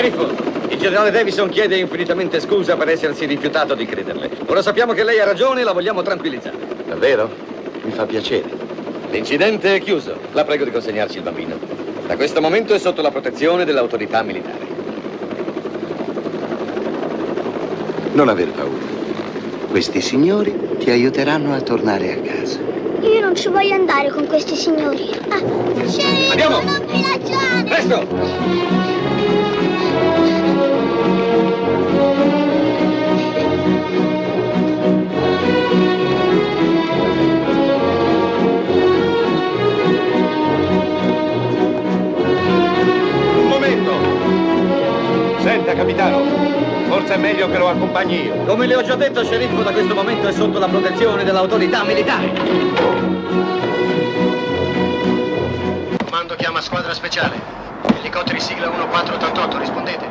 Sheriff, il generale Davison chiede infinitamente scusa per essersi rifiutato di crederle. Ora sappiamo che lei ha ragione e la vogliamo tranquillizzare. Davvero? Mi fa piacere. L'incidente è chiuso. La prego di consegnarci il bambino. Da questo momento è sotto la protezione dell'autorità militare. Non aver paura. Questi signori ti aiuteranno a tornare a casa. Io non ci voglio andare con questi signori. Ah, Sheriff, andiamo! Non mi lasciare! Presto! Senta, capitano, forse è meglio che lo accompagni io. Come le ho già detto, sceriffo, da questo momento è sotto la protezione dell'autorità militare. Comando chiama squadra speciale. Elicotteri sigla 1488, rispondete.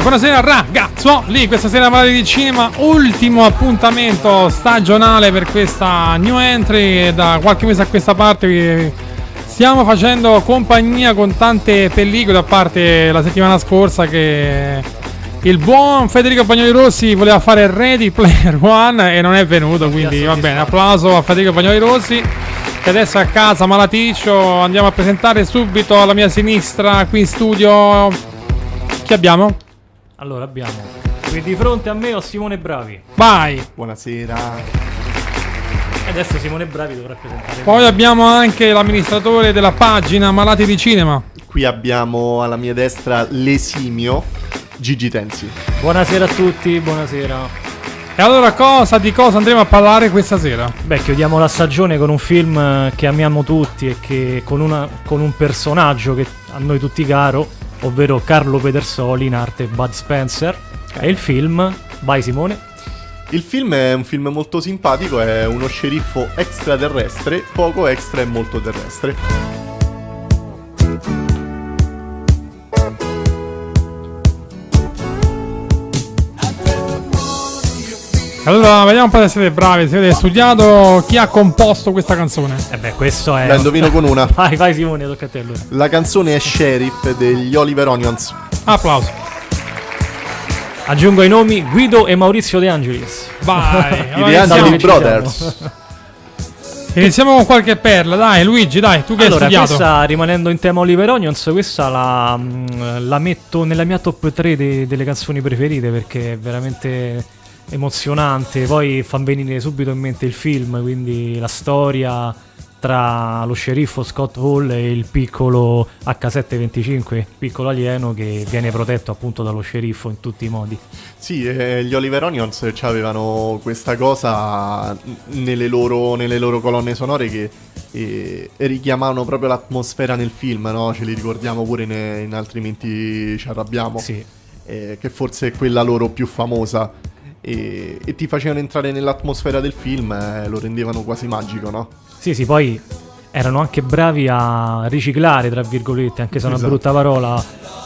Buonasera ragazzuoli, questa sera Malati di Cinema, ultimo appuntamento stagionale per questa new entry. Da qualche mese a questa parte vi stiamo facendo compagnia con tante pellicole, a parte la settimana scorsa che il buon Federico Bagnoli Rossi voleva fare Ready Player One e non è venuto, quindi va bene, applauso a Federico Bagnoli Rossi. E adesso a casa Malaticcio andiamo a presentare subito alla mia sinistra qui in studio. Chi abbiamo? Allora abbiamo qui di fronte a me ho Simone Bravi. Vai! Buonasera. E adesso Simone Bravi dovrà presentare. Poi abbiamo anche l'amministratore della pagina Malati di Cinema. Qui abbiamo alla mia destra l'esimio Gigi Tenzi. Buonasera a tutti, buonasera. E allora di cosa andremo a parlare questa sera? Beh, chiudiamo la stagione con un film che amiamo tutti e che con un personaggio che a noi tutti caro, ovvero Carlo Pedersoli, in arte Bud Spencer. È il film... Vai Simone. Il film è un film molto simpatico, è uno sceriffo extraterrestre, poco extra e molto terrestre. Allora, vediamo un po' se siete bravi, se avete studiato chi ha composto questa canzone. Eh beh, questo è... La indovino con una. Vai Simone, tocca a te allora. La canzone è Sheriff degli Oliver Onions. Applauso. Aggiungo ai nomi Guido e Maurizio De Angelis. Vai. I De Angelis Brothers. Iniziamo con qualche perla, dai Luigi, dai, tu che allora, hai studiato. Allora, questa, rimanendo in tema Oliver Onions, questa la metto nella mia top 3 delle canzoni preferite, perché è veramente... emozionante, poi fa venire subito in mente il film, quindi la storia tra lo sceriffo Scott Hall e il piccolo H725, piccolo alieno che viene protetto appunto dallo sceriffo in tutti i modi. Sì, gli Oliver Onions avevano questa cosa nelle loro colonne sonore che richiamavano proprio l'atmosfera nel film, no? Ce li ricordiamo pure in Altrimenti ci arrabbiamo, sì. Che forse è quella loro più famosa. E ti facevano entrare nell'atmosfera del film, lo rendevano quasi magico, no? Sì, poi erano anche bravi a riciclare, tra virgolette, anche se è una brutta parola,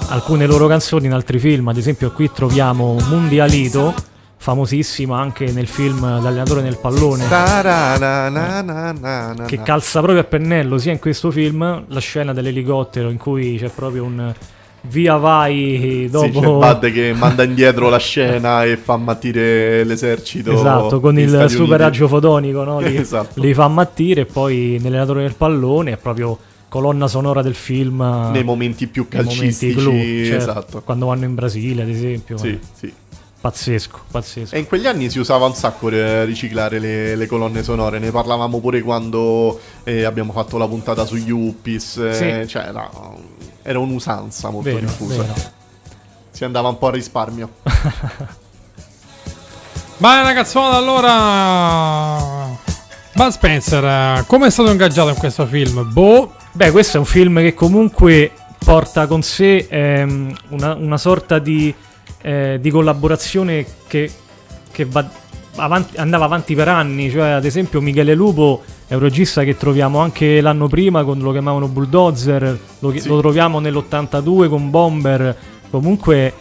alcune loro canzoni in altri film. Ad esempio qui troviamo Mundialito, famosissima anche nel film L'allenatore nel pallone, che calza proprio a pennello sia in questo film, la scena dell'elicottero in cui c'è proprio un... via vai dopo. Sì, c'è Bud che manda indietro la scena e fa ammattire l'esercito. Esatto, con il super raggio fotonico, no? Li fa ammattire. E poi nell'allenatore del pallone è proprio colonna sonora del film nei momenti più calcistici, momenti cioè, esatto, quando vanno in Brasile ad esempio. Sì. Pazzesco. E in quegli anni si usava un sacco riciclare le colonne sonore. Ne parlavamo pure quando abbiamo fatto la puntata su Yuppies, sì. Cioè era un'usanza molto diffusa. Si andava un po' a risparmio. Bene ragazzuola, allora Bud Spencer, come è stato ingaggiato in questo film? Beh, questo è un film che comunque porta con sé una sorta di collaborazione che va avanti, andava avanti per anni. Cioè, ad esempio, Michele Lupo è un regista che troviamo anche l'anno prima con Lo chiamavano Bulldozer, lo troviamo nell'82 con Bomber. Comunque,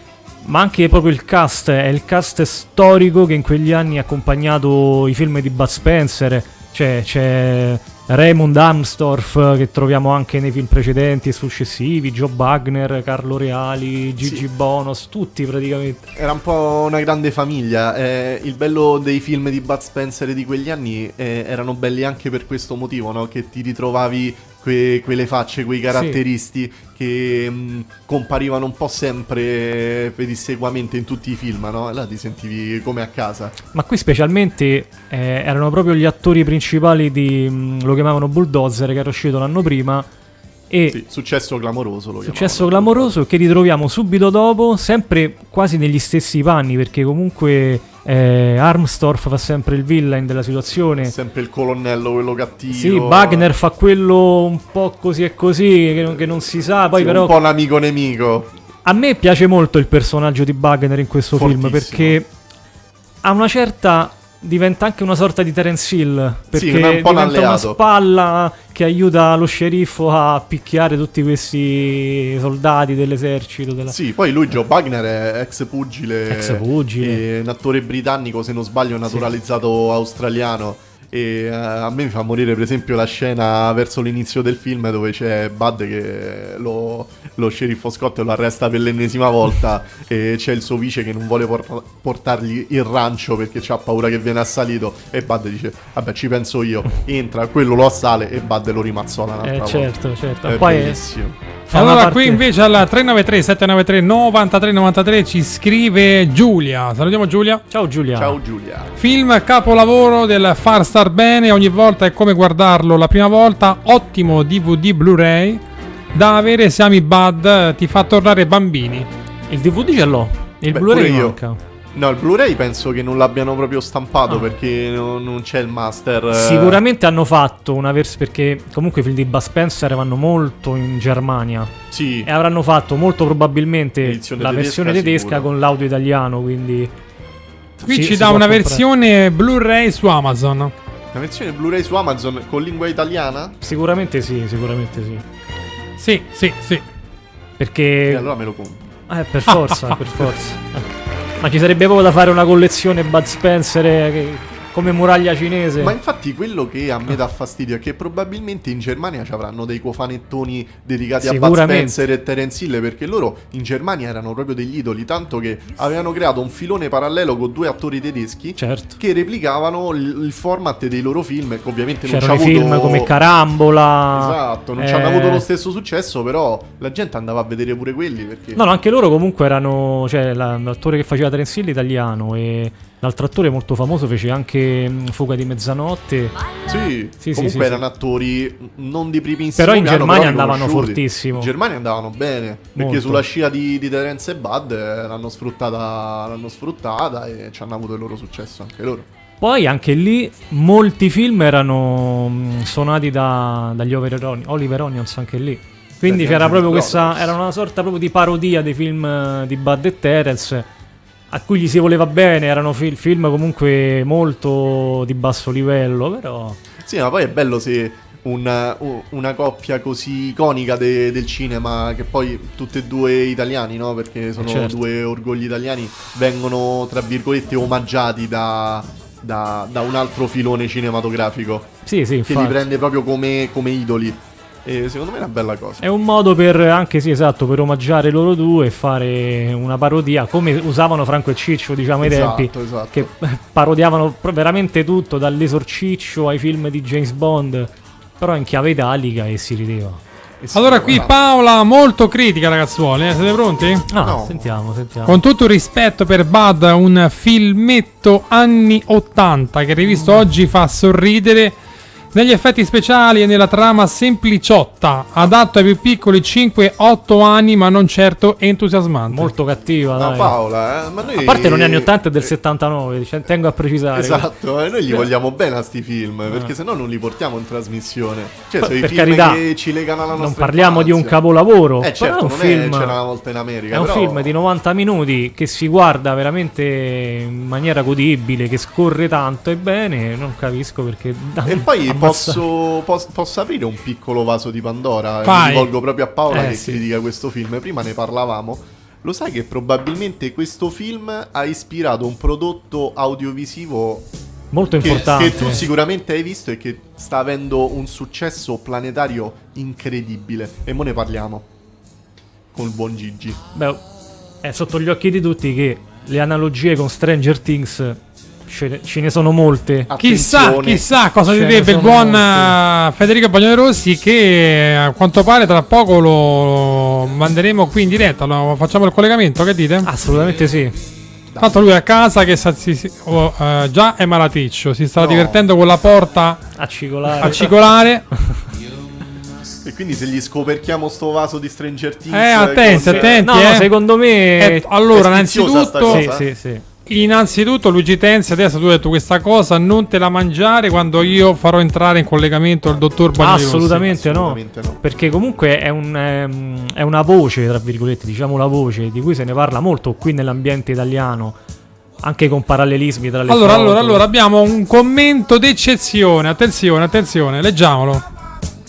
ma anche proprio il cast, è il cast storico che in quegli anni ha accompagnato i film di Bud Spencer. Cioè, c'è Raimund Harmstorf, che troviamo anche nei film precedenti e successivi, Joe Wagner, Carlo Reali, Gigi Bonos, tutti praticamente. Era un po' una grande famiglia. Il bello dei film di Bud Spencer di quegli anni erano belli anche per questo motivo, no? Che ti ritrovavi quelle facce, quei caratteristi che comparivano un po' sempre pedissequamente in tutti i film, no? Là ti sentivi come a casa. Ma qui specialmente erano proprio gli attori principali di Lo chiamavano Bulldozer, che era uscito l'anno prima, e successo clamoroso, che ritroviamo subito dopo, sempre quasi negli stessi panni, perché comunque Harmstorf fa sempre il villain della situazione, sempre il colonnello, quello cattivo. Sì, Wagner fa quello un po' così e così, che non si sa. Poi però un po' l'amico nemico. A me piace molto il personaggio di Wagner in questo film, perché ha una certa... diventa anche una sorta di Terence Hill, perché è un po' diventa alleato, una spalla che aiuta lo sceriffo a picchiare tutti questi soldati dell'esercito poi lui, Joe Wagner, è ex pugile. È un attore britannico, se non sbaglio, naturalizzato australiano. E a me mi fa morire per esempio la scena verso l'inizio del film dove c'è Bud che lo sceriffo Scott lo arresta per l'ennesima volta e c'è il suo vice che non vuole portargli il rancio perché c'ha paura che viene assalito, e Bud dice vabbè, ci penso io, entra, quello lo assale e Bud lo rimazzola un'altra volta. Certo, è poi bellissimo. Allora qui invece alla 393-793-9393 ci scrive Giulia. Salutiamo Giulia. Ciao Giulia. Ciao Giulia. Film capolavoro del far star bene, ogni volta è come guardarlo la prima volta, ottimo DVD Blu-ray da avere se ami Bud, ti fa tornare bambini. Il DVD ce l'ho, il Blu-ray manca. No, il Blu-ray penso che non l'abbiano proprio stampato perché non c'è il master. Sicuramente hanno fatto una versione, perché comunque i film di Bud Spencer vanno molto in Germania. Sì. E avranno fatto molto probabilmente edizione la tedesca, versione tedesca con l'audio italiano, quindi... Qui ci dà una versione Blu-ray su Amazon. Una versione Blu-ray su Amazon con lingua italiana? Sicuramente sì. Sì. Perché... E allora me lo compro. Per forza, per forza. Ma ci sarebbe proprio da fare una collezione Bud Spencer come muraglia cinese. Ma infatti quello che a me dà fastidio è che probabilmente in Germania ci avranno dei cofanettoni dedicati a Bud Spencer e Terence Hill, perché loro in Germania erano proprio degli idoli, tanto che avevano creato un filone parallelo con due attori tedeschi che replicavano il format dei loro film, che ovviamente c'erano non c'ha avuto... film come Carambola. Esatto, non ci hanno avuto lo stesso successo, però la gente andava a vedere pure quelli perché... No, anche loro comunque erano, cioè l'attore che faceva Terence Hill italiano e l'altro attore molto famoso fece anche Fuga di mezzanotte. Comunque erano attori non di primissimo piano, però in Germania andavano fortissimo. In Germania andavano bene molto, perché sulla scia di Terence e Bud l'hanno sfruttata e ci hanno avuto il loro successo anche loro. Poi anche lì molti film erano suonati dagli Oliver Onions anche lì, quindi c'era proprio questa, era una sorta proprio di parodia dei film di Bud e Terence, a cui gli si voleva bene. Erano film comunque molto di basso livello, però... Sì, ma poi è bello se una coppia così iconica del cinema, che poi tutte e due italiani, no? Perché sono due orgogli italiani, vengono, tra virgolette, omaggiati da un altro filone cinematografico. Sì, infatti. Che li prende proprio come idoli. E secondo me è una bella cosa. È un modo per per omaggiare loro due e fare una parodia, come usavano Franco e Ciccio, diciamo, ai tempi, che parodiavano veramente tutto, dall'Esorciccio ai film di James Bond, però in chiave italica, e si rideva. Allora qui Paola molto critica, ragazzuoli, siete pronti? No. Sentiamo. Con tutto il rispetto per Bud, un filmetto anni 80 che rivisto oggi fa sorridere Negli effetti speciali e nella trama sempliciotta, adatto ai più piccoli 5-8 anni, ma non certo entusiasmante. Molto cattiva, dai. No, Paola, ma noi... A parte non è anni 80 e del 79, tengo a precisare. Esatto, noi gli vogliamo bene a sti film, perché sennò non li portiamo in trasmissione. Cioè, sono i film, carità, che ci legano alla nostra infanzia. Non parliamo di un capolavoro. Certo, però è un film, c'era una volta in America. È un film di 90 minuti che si guarda veramente in maniera godibile, che scorre tanto e bene, non capisco perché... E poi... Posso aprire un piccolo vaso di Pandora? Mi rivolgo proprio a Paola che critica questo film. Prima ne parlavamo. Lo sai che probabilmente questo film ha ispirato un prodotto audiovisivo molto importante, che tu sicuramente hai visto e che sta avendo un successo planetario incredibile. E mo ne parliamo con il buon Gigi. Beh, è sotto gli occhi di tutti che le analogie con Stranger Things ce ne sono molte. Attenzione. Chissà cosa direbbe il buon molte. Federico Bagnoli Rossi, che a quanto pare tra poco lo manderemo qui in diretta. No? Facciamo il collegamento, che dite? Assolutamente sì. Tanto lui è a casa che già è malaticcio, si sta divertendo con la porta a cicolare. E quindi se gli scoperchiamo sto vaso di Stranger Things... attenti. No, secondo me... Allora, innanzitutto... Innanzitutto Luigi Tenzi, adesso tu hai detto questa cosa, non te la mangiare quando io farò entrare in collegamento il dottor Bagnoli. Assolutamente no. Perché comunque è una voce, tra virgolette, diciamo la voce, di cui se ne parla molto qui nell'ambiente italiano, anche con parallelismi tra le parole. Allora, abbiamo un commento d'eccezione, attenzione, leggiamolo.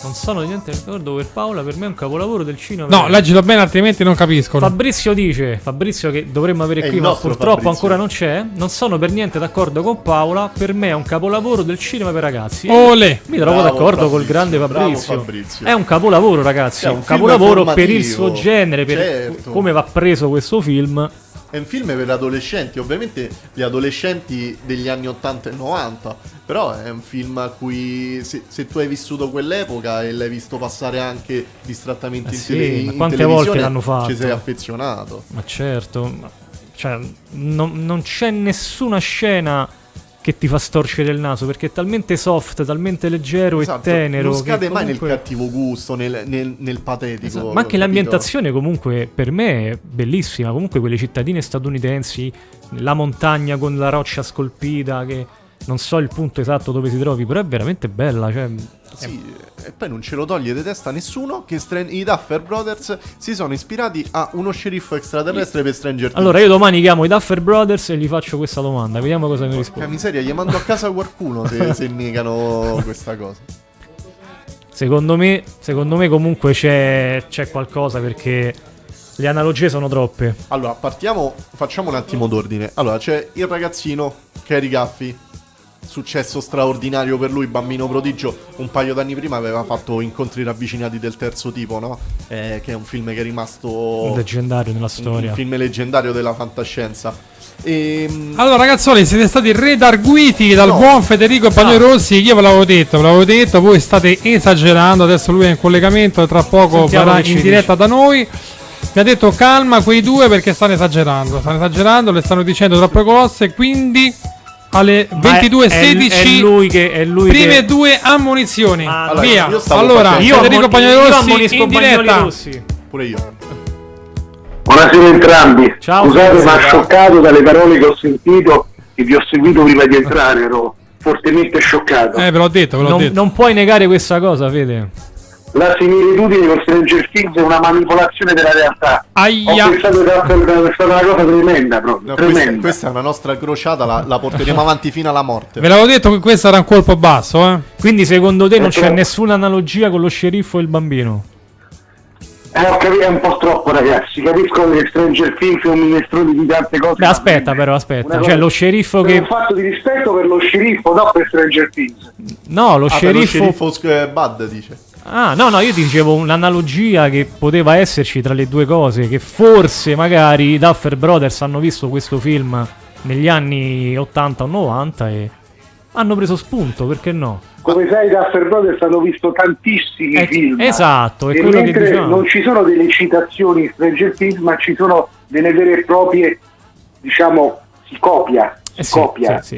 Non sono niente d'accordo per Paola, per me è un capolavoro del cinema. No, leggilo bene, altrimenti non capisco. Fabrizio dice che dovremmo avere qui, ma purtroppo ancora non c'è. Non sono per niente d'accordo con Paola, per me è un capolavoro del cinema per ragazzi. Olè! Mi trovo d'accordo col grande Fabrizio. È un capolavoro, ragazzi, è un capolavoro per il suo genere, per come va preso questo film. È un film per adolescenti, ovviamente gli adolescenti degli anni 80 e 90, però è un film a cui se tu hai vissuto quell'epoca e l'hai visto passare anche distrattamente in quante volte l'hanno fatto? Ci sei affezionato. Ma certo, cioè, non c'è nessuna scena che ti fa storcere il naso, perché è talmente soft, talmente leggero, esatto, e tenero. Non scade mai nel cattivo gusto, nel patetico. Esatto. Ma anche l'ambientazione comunque per me è bellissima. Comunque quelle cittadine statunitensi, la montagna con la roccia scolpita, che non so il punto esatto dove si trovi, però è veramente bella. Cioè, e poi non ce lo toglie di testa nessuno che i Duffer Brothers si sono ispirati a uno sceriffo extraterrestre per Stranger Things. Allora io domani chiamo i Duffer Brothers e gli faccio questa domanda, vediamo cosa mi risponde. Che miseria, gli mando a casa qualcuno se negano questa cosa. Secondo me comunque c'è qualcosa, perché le analogie sono troppe. Allora facciamo un attimo d'ordine. Allora c'è il ragazzino Cary Guffey, successo straordinario per lui, bambino prodigio. Un paio d'anni prima aveva fatto Incontri ravvicinati del terzo tipo, no? Che è un film che è rimasto leggendario nella storia, un film leggendario della fantascienza. Allora ragazzoli, siete stati redarguiti dal buon Federico Bagnoli Rossi. Io ve l'avevo detto, voi state esagerando. Adesso lui è in collegamento, tra poco verrà in diretta da noi. Mi ha detto calma quei due perché stanno esagerando, le stanno dicendo troppe cose, quindi alle 22:16 prime due ammonizioni. Via. Allora, io Federico Bagnoli Rossi in diretta. Pure io. Buonasera a entrambi. Ciao. Scusate, ma scioccato dalle parole che ho sentito e vi ho seguito prima di entrare, ero fortemente scioccato. Ve l'ho detto. Non puoi negare questa cosa, Fede. La similitudine con Stranger Things è una manipolazione della realtà. Aia. Ho pensato che è stata una cosa tremenda, proprio. No, tremenda. Questa è una nostra crociata, la porteremo avanti fino alla morte. Ve l'avevo detto che questo era un colpo basso, eh? Quindi secondo te non c'è nessuna analogia con lo sceriffo e il bambino? Ho capito, è un po' troppo, ragazzi. Capisco che Stranger Things è un minestrone di tante cose. Beh, aspetta. Cioè, lo sceriffo che... un fatto di rispetto per lo sceriffo, no per Stranger Things. No, lo sceriffo... lo sceriffo Bud, dice. Ah, no, io ti dicevo un'analogia che poteva esserci tra le due cose, che forse magari i Duffer Brothers hanno visto questo film negli anni 80 o 90 e hanno preso spunto, perché no? Come sai, i Duffer Brothers hanno visto tantissimi film. Esatto, è quello che diciamo. Non ci sono delle citazioni in Stranger Things, ma ci sono delle vere e proprie, diciamo, si copia,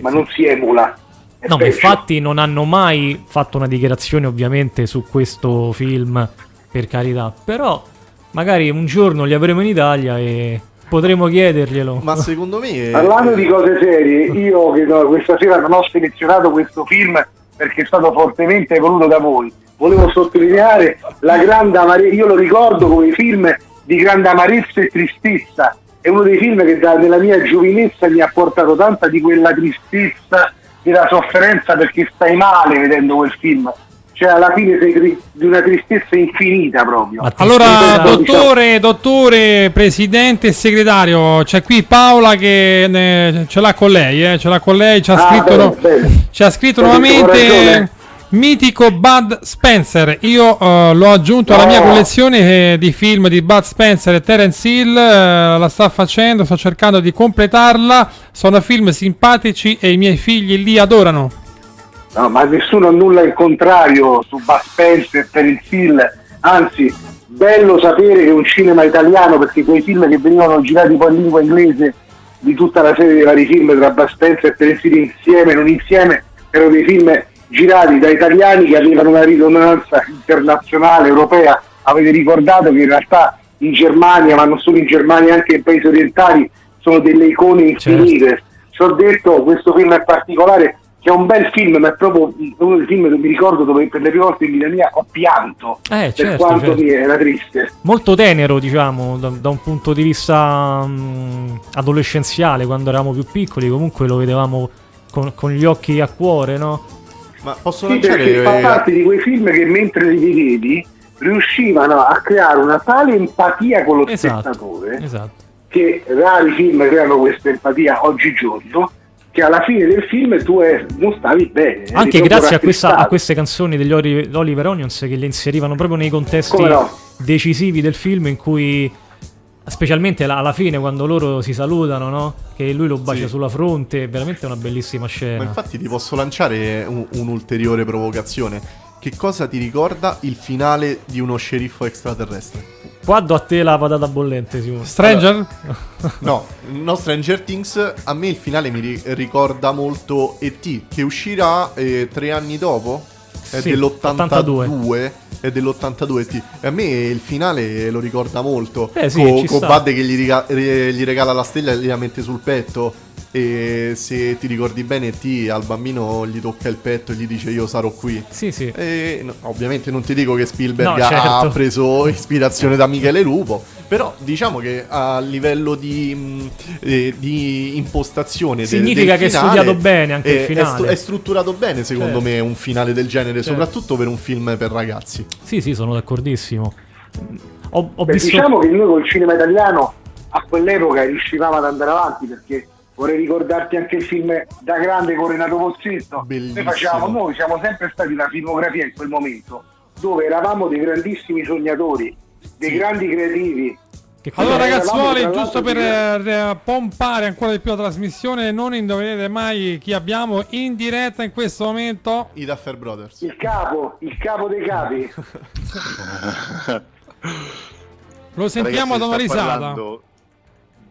ma non si emula. No, ma infatti non hanno mai fatto una dichiarazione ovviamente su questo film, per carità, però magari un giorno li avremo in Italia e potremo chiederglielo. Ma secondo me... Parlando di cose serie, io che questa sera non ho selezionato questo film perché è stato fortemente voluto da voi, volevo sottolineare la grande amarezza. Io lo ricordo come film di grande amarezza e tristezza, è uno dei film che nella mia giovinezza mi ha portato tanta di quella tristezza, della sofferenza, perché stai male vedendo quel film, cioè alla fine sei di una tristezza infinita proprio. Allora dottore, presidente e segretario, c'è qui Paola che ce l'ha con lei, ci ha scritto nuovamente mitico Bud Spencer. Io l'ho aggiunto alla mia collezione di film di Bud Spencer e Terence Hill, la sta facendo, sto cercando di completarla, sono film simpatici e i miei figli li adorano. No, ma nessuno ha nulla in contrario su Bud Spencer e Terence Hill, anzi, bello sapere che è un cinema italiano, perché quei film che venivano girati poi in lingua inglese, di tutta la serie dei vari film tra Bud Spencer e Terence Hill insieme, non insieme, erano dei film girati da italiani che avevano una risonanza internazionale, europea. Avete ricordato che in realtà in Germania, ma non solo in Germania, anche in paesi orientali, sono delle icone infinite. Ci ho detto, questo film è particolare, che è un bel film, ma è proprio uno dei film che mi ricordo dove per le prime volte in vita mia ho pianto, per quanto mi era triste. Molto tenero, diciamo, da un punto di vista adolescenziale, quando eravamo più piccoli, comunque lo vedevamo con gli occhi a cuore, no? Ma posso lanciare... perché fa parte di quei film che mentre li vedevi riuscivano a creare una tale empatia con lo spettatore, che rari film creano questa empatia oggigiorno, che alla fine del film tu non stavi bene. Anche grazie a queste canzoni degli Oliver Onions, che le inserivano proprio nei contesti decisivi del film, in cui specialmente alla fine quando loro si salutano, no? Che lui lo bacia sulla fronte, è veramente una bellissima scena. Ma infatti ti posso lanciare un'ulteriore provocazione: che cosa ti ricorda il finale di Uno sceriffo extraterrestre? Qua do a te la patata bollente, Simone. Stranger? Allora, no, Stranger Things. A me il finale mi ricorda molto E.T., che uscirà 3 anni dopo, è dell'82. È dell'82 sì. E a me il finale lo ricorda molto, con Bud che gli regala la stella e gliela mette sul petto, e se ti ricordi bene al bambino gli tocca il petto e gli dice io sarò qui. E, ovviamente non ti dico che Spielberg ha preso ispirazione da Michele Lupo, però diciamo che a livello di impostazione significa del finale, che è studiato bene anche il finale, è strutturato bene secondo me un finale del genere, soprattutto per un film per ragazzi. Sì, sono d'accordissimo. Diciamo che noi col cinema italiano a quell'epoca riuscivamo ad andare avanti, perché vorrei ricordarti anche il film Da Grande con Renato Pozzetto. Noi siamo sempre stati una filmografia in quel momento dove eravamo dei grandissimi sognatori, dei grandi creativi. Allora ragazzuoli, giusto per pompare ancora di più la trasmissione, non indovinate mai chi abbiamo in diretta in questo momento. I Duffer Brothers, il capo dei capi. Lo sentiamo da una risata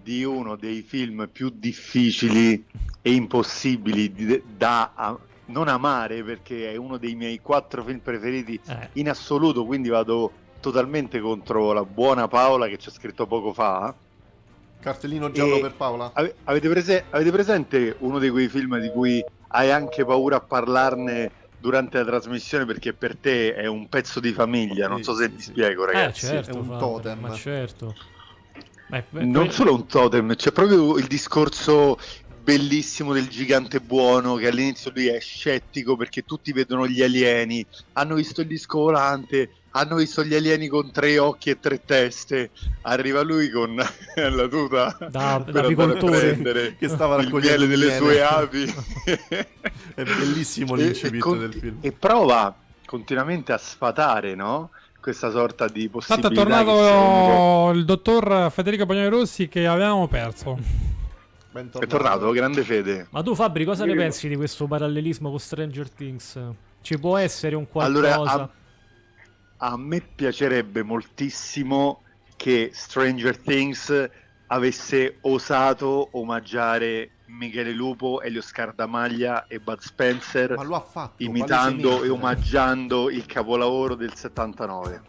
di uno dei film più difficili e impossibili da non amare, perché è uno dei miei 4 film preferiti in assoluto, quindi vado totalmente contro la buona Paola che ci ha scritto poco fa. Cartellino giallo per Paola. Avete presente uno di quei film di cui hai anche paura a parlarne durante la trasmissione perché per te è un pezzo di famiglia? Non so se ti spiego, ragazzi. Certo, è un totem. Ma certo. Non solo un totem, c'è proprio il discorso bellissimo del gigante buono, che all'inizio lui è scettico perché tutti vedono gli alieni, hanno visto il disco volante, hanno visto gli alieni con 3 occhi e 3 teste, arriva lui con la tuta per andare a prendere che stava il miele delle sue api. È bellissimo l'incipit del film, e prova continuamente a sfatare, no? Questa sorta di possibilità. Tanto è tornato il dottor Federico Bagnoli Rossi che avevamo perso. Bentornato. È tornato, grande Fede. Ma tu Fabri, cosa ne pensi di questo parallelismo con Stranger Things? Ci può essere un qualcosa? Allora, a me piacerebbe moltissimo che Stranger Things avesse osato omaggiare Michele Lupo, Elio Scardamaglia e Bud Spencer, ma lo ha fatto, imitando e omaggiando il capolavoro del 79.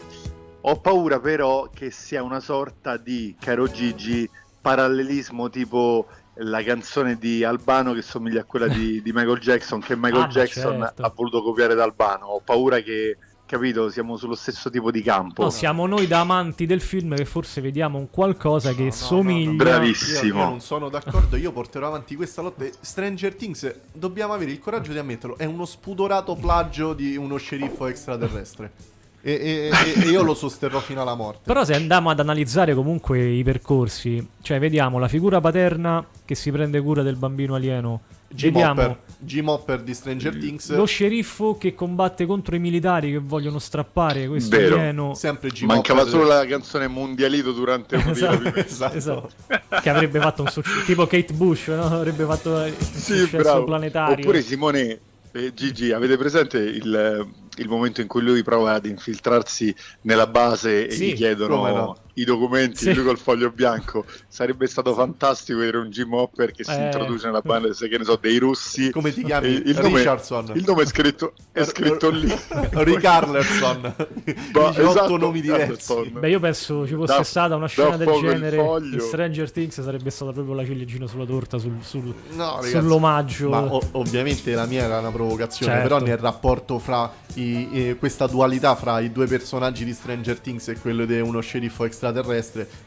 Ho paura però che sia una sorta di, caro Gigi, parallelismo tipo la canzone di Albano che somiglia a quella di Michael Jackson, che Michael Jackson certo. ha voluto copiare da Albano. Ho paura che, capito, siamo sullo stesso tipo di campo. No, siamo noi da amanti del film che forse vediamo un qualcosa che somiglia. No. Bravissimo. Io non sono d'accordo, io porterò avanti questa lotta. Stranger Things, dobbiamo avere il coraggio di ammetterlo, è uno spudorato plagio di uno sceriffo extraterrestre. E io lo sosterrò fino alla morte. Però se andiamo ad analizzare comunque i percorsi, cioè vediamo la figura paterna che si prende cura del bambino alieno, G-Mopper di Stranger Things, lo sceriffo che combatte contro i militari che vogliono strappare questo alieno, sempre G-Mopper. Mancava solo la canzone Mundialito durante un esatto. Che avrebbe fatto un successo tipo Kate Bush, no? Avrebbe fatto un successo planetario. Oppure Simone e Gigi, avete presente il momento in cui lui prova ad infiltrarsi nella base e gli chiedono i documenti, lui col foglio bianco? Sarebbe stato fantastico vedere un Jim Hopper che si introduce nella banda, che ne so, dei russi. Come ti chiami? Il nome è scritto lì. Rick Arlerson. Otto nomi diversi. Beh, io penso ci fosse stata una scena del genere in Stranger Things, sarebbe stata proprio la ciliegina sulla torta sull'omaggio. Ma ovviamente la mia era una provocazione, però nel rapporto fra questa dualità fra i due personaggi di Stranger Things e quello di uno sceriffo extraterrestre,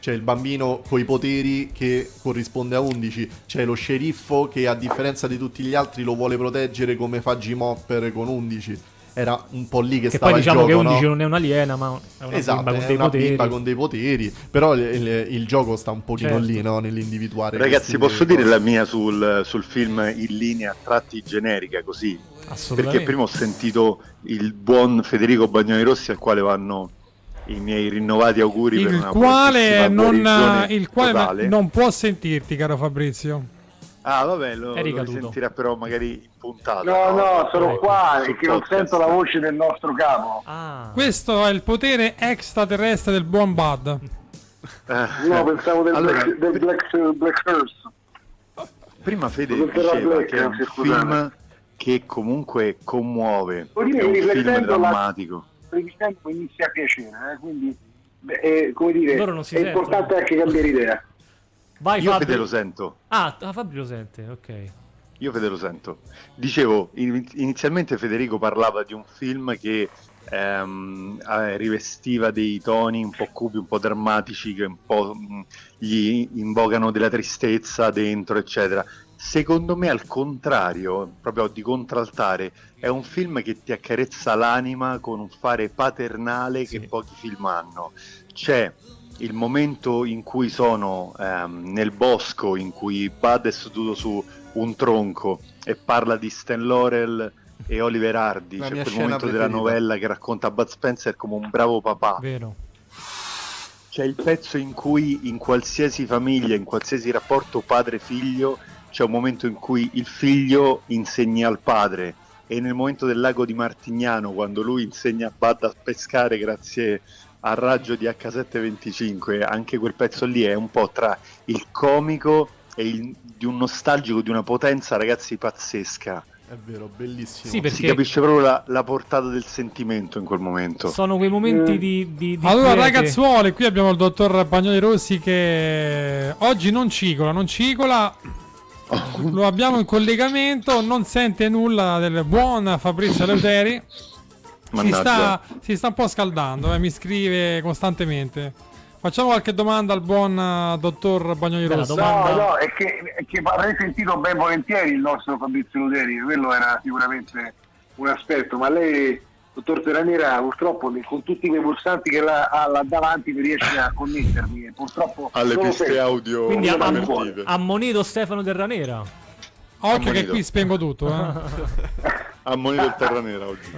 c'è il bambino coi poteri che corrisponde a 11, c'è lo sceriffo che a differenza di tutti gli altri lo vuole proteggere come fa G-Mopper con 11. Era un po' lì che stava il gioco, che poi diciamo che 11 non è un'aliena, ma è una bimba con dei poteri. Però il gioco sta un pochino lì, no? Nell'individuare. Ragazzi, posso dire la mia sul film in linea a tratti generica, così? Perché prima ho sentito il buon Federico Bagnoli Rossi, al quale vanno i miei rinnovati auguri per una il quale non può sentirti, caro Fabrizio. Ah, vabbè, lo sentirà però magari in puntata. No, sono qua, perché non sento la voce del nostro capo. Ah. Questo è il potere extraterrestre del buon Bud. No, pensavo del Black Earth. Prima Fede diceva che è un film che comunque commuove, è un film drammatico. Rivistando inizia a piacere, quindi come dire, è importante anche cambiare idea. Vai, io Fede lo sento. Ah, Fabio lo sente, ok. Io Fede lo sento. Dicevo, inizialmente Federico parlava di un film che rivestiva dei toni un po' cupi, un po' drammatici, che un po' gli invocano della tristezza dentro, eccetera. Secondo me, al contrario, proprio di contraltare, è un film che ti accarezza l'anima con un fare paternale che pochi film hanno. C'è il momento in cui sono nel bosco, in cui Bud è seduto su un tronco e parla di Stan Laurel e Oliver Hardy. C'è quel momento della novella che racconta Bud Spencer come un bravo papà. Vero. C'è il pezzo in cui in qualsiasi famiglia, in qualsiasi rapporto padre-figlio, c'è un momento in cui il figlio insegna al padre, e nel momento del lago di Martignano, quando lui insegna a Bud a pescare grazie al raggio di H725, anche quel pezzo lì è un po' tra il comico e di un nostalgico, di una potenza, ragazzi, pazzesca. È vero, bellissimo. Sì, perché si capisce proprio la portata del sentimento in quel momento. Sono quei momenti di allora, ragazzuole, qui abbiamo il dottor Bagnoli Rossi che oggi non cicola. Lo abbiamo in collegamento, non sente nulla del buon Fabrizio Leuteri. Si sta un po' scaldando, mi scrive costantemente. Facciamo qualche domanda al buon dottor Bagnoli Rossi. No, è che avrei sentito ben volentieri il nostro Fabrizio Leuteri, quello era sicuramente un aspetto, ma lei, dottor Terranera, purtroppo con tutti quei pulsanti che ha là davanti non riesce a connettermi, e purtroppo alle piste audio. Quindi ammonito Stefano Terranera. Occhio che qui spengo tutto, Ammonito il Terranera oggi.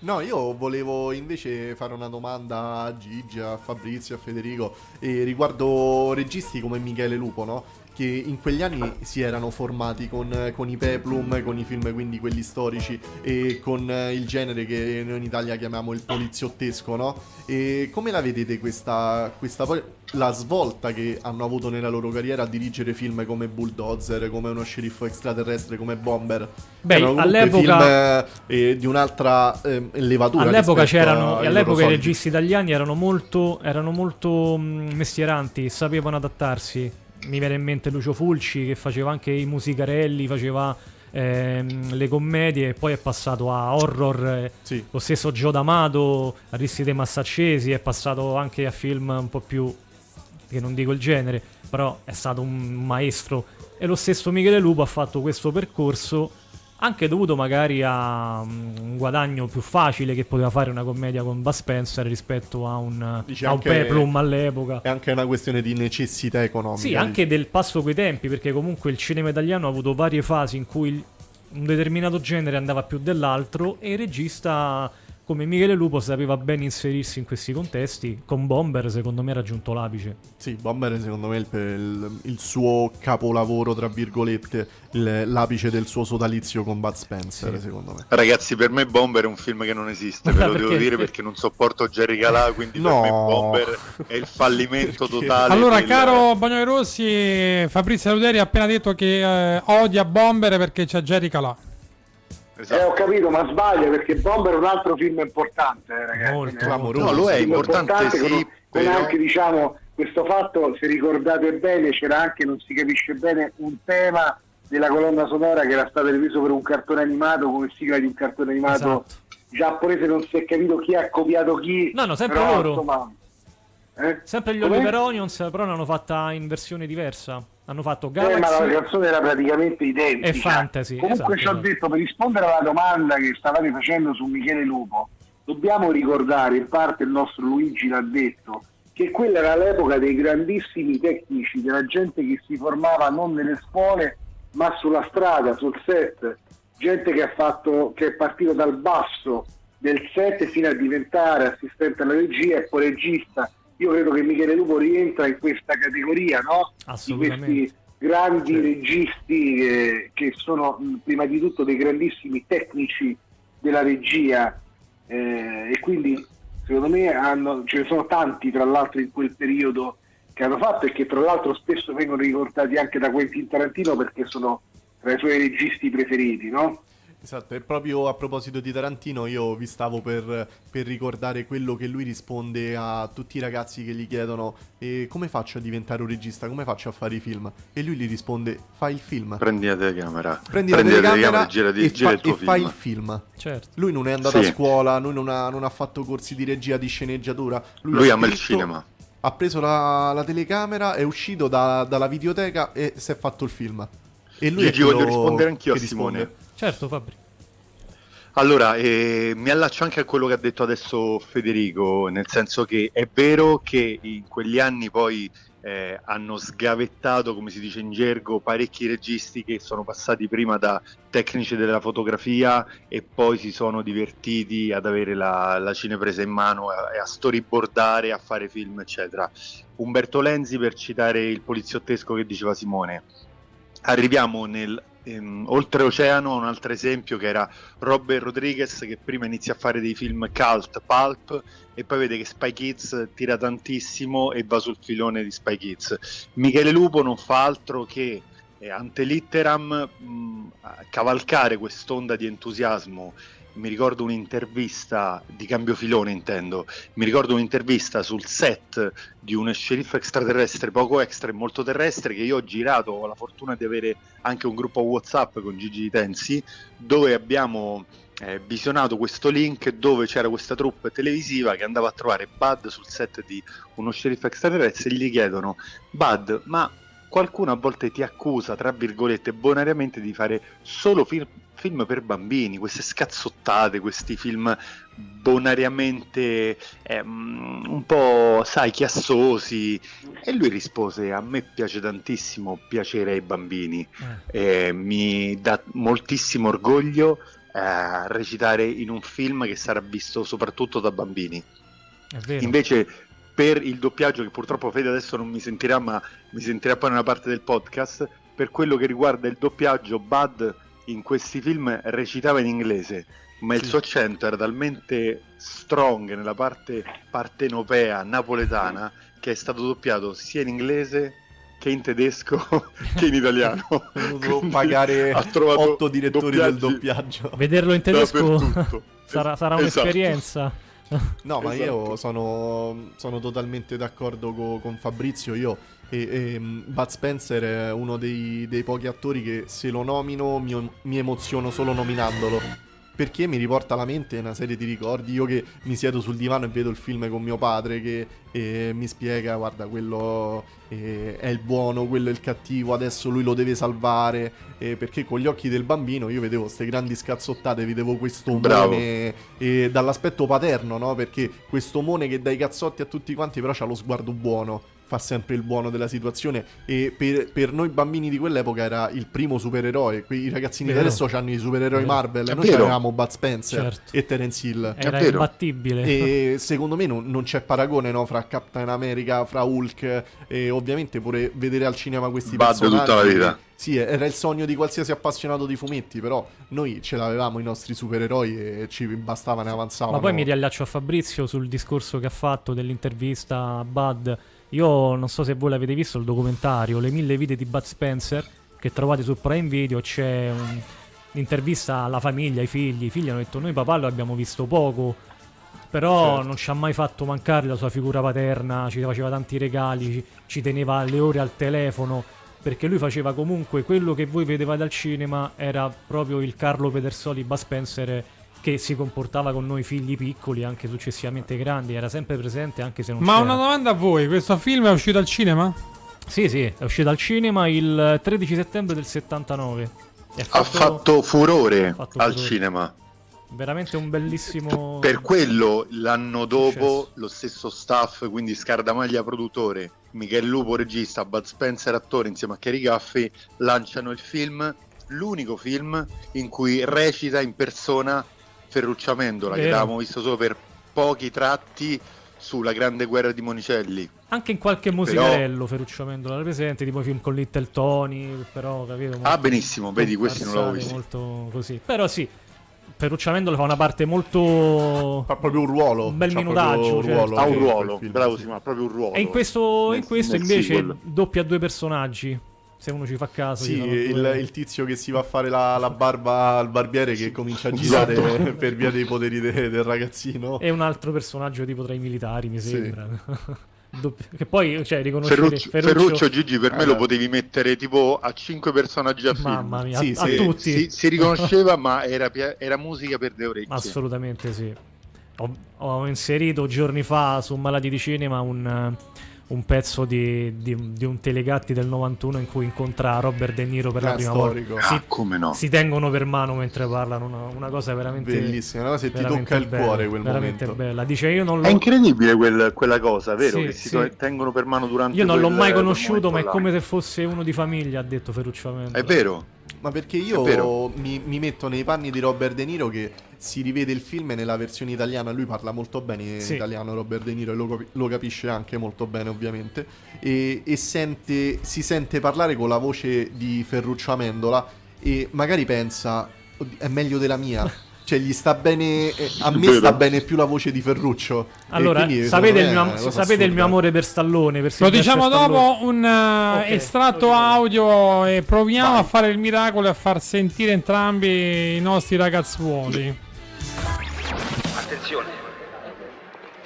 No, io volevo invece fare una domanda a Gigi, a Fabrizio, a Federico, riguardo registi come Michele Lupo, no? che in quegli anni si erano formati con i peplum, con i film quindi quelli storici e con il genere che noi in Italia chiamiamo il poliziottesco, no? E come la vedete questa poi la svolta che hanno avuto nella loro carriera a dirigere film come Bulldozer, come Uno sceriffo extraterrestre, come Bomber? Beh, all'epoca film, di un'altra levatura. All'epoca c'erano, all'epoca i registi italiani erano molto mestieranti, sapevano adattarsi. Mi viene in mente Lucio Fulci, che faceva anche i musicarelli, faceva le commedie, e poi è passato a horror, sì. Lo stesso Gio D'Amato, Aristide Massaccesi, è passato anche a film un po' più, che non dico il genere, però è stato un maestro. E lo stesso Michele Lupo ha fatto questo percorso, anche dovuto magari a un guadagno più facile, che poteva fare una commedia con Bud Spencer rispetto a un peplum all'epoca. È anche una questione di necessità economica. Sì, anche del passo coi tempi, perché comunque il cinema italiano ha avuto varie fasi in cui un determinato genere andava più dell'altro, e il regista come Michele Lupo sapeva ben inserirsi in questi contesti. Con Bomber secondo me ha raggiunto l'apice. Sì, Bomber secondo me è il suo capolavoro, tra virgolette, l'apice del suo sodalizio con Bud Spencer, sì. Secondo me. Ragazzi, per me Bomber è un film che non esiste, ve lo devo dire, perché non sopporto Jerry Calà, quindi no. Per me Bomber è il fallimento totale. Allora, caro Bagnoli Rossi, Fabrizio Ruderi ha appena detto che odia Bomber perché c'è Jerry Calà. Esatto. Ho capito, ma sbaglio, perché Bomber è un altro film importante, ragazzi. Molto clamoroso. No, lo è importante, sì, con anche, diciamo, questo fatto, se ricordate bene, c'era anche, non si capisce bene, un tema della colonna sonora che era stato reviso per un cartone animato, come sigla di un cartone animato, esatto, giapponese, non si è capito chi ha copiato chi. No, sempre però, loro. Insomma, sempre gli Oliver Onions, però l'hanno fatta in versione diversa. Hanno fatto Galaxy, ma la canzone era praticamente identica. E Fantasy. Comunque, esatto, ci ho detto, per rispondere alla domanda che stavate facendo su Michele Lupo, dobbiamo ricordare, in parte il nostro Luigi l'ha detto, che quella era l'epoca dei grandissimi tecnici, della gente che si formava non nelle scuole ma sulla strada, sul set, gente che è partito dal basso del set fino a diventare assistente alla regia e poi regista. Io credo che Michele Lupo rientra in questa categoria, no? Di questi grandi, sì, registi che sono prima di tutto dei grandissimi tecnici della regia, e quindi secondo me ce ne sono tanti, tra l'altro, in quel periodo che hanno fatto, e che tra l'altro spesso vengono ricordati anche da Quentin Tarantino, perché sono tra i suoi registi preferiti, no? Esatto, e proprio a proposito di Tarantino, io vi stavo per ricordare quello che lui risponde a tutti i ragazzi che gli chiedono come faccio a diventare un regista, come faccio a fare i film? E lui gli risponde: fai il film. Prendi la telecamera. Prendi la telecamera e fai il film. Certo. Lui non è andato, sì, a scuola, lui non ha fatto corsi di regia, di sceneggiatura. Lui ama il cinema. Ha preso la telecamera, è uscito dalla videoteca e si è fatto il film. E lui Gigi, voglio rispondere anch'io a Simone. Certo, Fabri. Allora, mi allaccio anche a quello che ha detto adesso Federico, nel senso che è vero che in quegli anni poi hanno sgavettato, come si dice in gergo, parecchi registi che sono passati prima da tecnici della fotografia e poi si sono divertiti ad avere la cinepresa in mano e a storyboardare, a fare film, eccetera. Umberto Lenzi, per citare il poliziottesco che diceva Simone. Arriviamo oltreoceano, un altro esempio che era Robert Rodriguez, che prima inizia a fare dei film cult, pulp, e poi vede che Spy Kids tira tantissimo e va sul filone di Spy Kids. Michele Lupo non fa altro che ante litteram cavalcare quest'onda di entusiasmo. Mi ricordo un'intervista di cambio filone, intendo. Mi ricordo un'intervista sul set di Uno sceriffo extraterrestre, poco extra e molto terrestre, che io ho girato. Ho la fortuna di avere anche un gruppo WhatsApp con Gigi Tenzi, dove abbiamo visionato questo link dove c'era questa troupe televisiva che andava a trovare Bud sul set di Uno sceriffo extraterrestre e gli chiedono: Bud, ma qualcuno a volte ti accusa, tra virgolette, bonariamente, di fare solo film per bambini, queste scazzottate, questi film bonariamente un po', sai, chiassosi. E lui rispose: a me piace tantissimo piacere ai bambini, mi dà moltissimo orgoglio recitare in un film che sarà visto soprattutto da bambini. Invece per il doppiaggio, che purtroppo Fede adesso non mi sentirà, ma mi sentirà poi nella parte del podcast. Per quello che riguarda il doppiaggio, Bud in questi film recitava in inglese, ma il suo accento era talmente strong nella parte partenopea napoletana che è stato doppiato sia in inglese che in tedesco che in italiano. Devo pagare 8 direttori del doppiaggio. Vederlo in tedesco sarà un'esperienza. No, ma io sono totalmente d'accordo con Fabrizio. Io e Bud Spencer è uno dei pochi attori che, se lo nomino, mi emoziono solo nominandolo, perché mi riporta alla mente una serie di ricordi. Io che mi siedo sul divano e vedo il film con mio padre che mi spiega: guarda, quello è il buono, quello è il cattivo, adesso lui lo deve salvare, perché con gli occhi del bambino io vedevo queste grandi scazzottate, vedevo questo omone dall'aspetto paterno, no? Perché questo omone che dà i cazzotti a tutti quanti, però c'ha lo sguardo buono, fa sempre il buono della situazione, e per noi bambini di quell'epoca era il primo supereroe. I ragazzini di adesso hanno i supereroi Marvel, e noi avevamo Bud Spencer e Terence Hill, era imbattibile. E secondo me non c'è paragone, no? Fra Captain America, fra Hulk, e ovviamente pure vedere al cinema questi Bud personaggi tutta la vita. Sì, era il sogno di qualsiasi appassionato di fumetti, però noi ce l'avevamo i nostri supereroi e ci bastavano e avanzavano. Ma poi mi riallaccio a Fabrizio sul discorso che ha fatto dell'intervista a Bud. Io non so se voi l'avete visto il documentario Le 1000 vite di Bud Spencer, che trovate su Prime Video. C'è un'intervista alla famiglia, ai figli. I figli hanno detto: noi papà lo abbiamo visto poco, però non ci ha mai fatto mancare la sua figura paterna, ci faceva tanti regali, ci teneva le ore al telefono, perché lui faceva comunque quello che voi vedevate al cinema, era proprio il Carlo Pedersoli Bud Spencer che si comportava con noi figli piccoli, anche successivamente grandi, era sempre presente anche se non c'era. Ma una domanda a voi, questo film è uscito al cinema? Sì, è uscito al cinema il 13 settembre del 79. Ha fatto furore al cinema. Veramente un bellissimo... Per quello l'anno dopo lo stesso staff, quindi Scardamaglia produttore, Michele Lupo regista, Bud Spencer attore insieme a Cary Guffey, lanciano il film, l'unico film in cui recita in persona Ferruccio Amendola, che l'avevamo visto solo per pochi tratti sulla Grande Guerra di Monicelli. Anche in qualche musicarello Ferruccio Amendola era presente, tipo i film con Little Tony, però capito? Ah, benissimo, vedi, questi non l'avevo visto. Molto così. Però sì, Ferruccio Amendola fa una parte molto... Fa proprio un ruolo. Un bel minutaggio. Ha un ruolo, bravo, sì, ma proprio un ruolo. E in questo, invece doppia due personaggi. Se uno ci fa caso, sì, il tizio che si va a fare la barba al barbiere, che comincia a girare per via dei poteri del ragazzino. E un altro personaggio tipo tra i militari, mi sembra. Che poi, cioè, Ferruccio Gigi, per me lo potevi mettere tipo a 5 personaggi a film. Mamma mia, a tutti. Si riconosceva, ma era musica per le orecchie. Assolutamente sì. Ho inserito giorni fa su Malati di Cinema un pezzo di un Telegatti del 91 in cui incontra Robert De Niro per la prima volta. Si tengono per mano mentre parlano, una cosa veramente bellissima, una cosa che ti tocca il cuore quel momento. Bella. Dice, io non l'ho... È incredibile quella cosa, vero? Sì, che si tengono per mano durante... Io non l'ho mai conosciuto, ma è come se fosse uno di famiglia, ha detto Ferruccio Amendola. È vero. Ma perché io mi metto nei panni di Robert De Niro, che si rivede il film nella versione italiana. Lui parla molto bene in italiano, Robert De Niro, e lo capisce anche molto bene, ovviamente. E si sente parlare con la voce di Ferruccio Amendola, e magari pensa: è meglio della mia. Cioè, gli sta bene, a me sta bene più la voce di Ferruccio. Allora, sapete il mio amore per Stallone. Lo diciamo dopo un estratto audio, e proviamo a fare il miracolo e a far sentire entrambi i nostri ragazzuoli.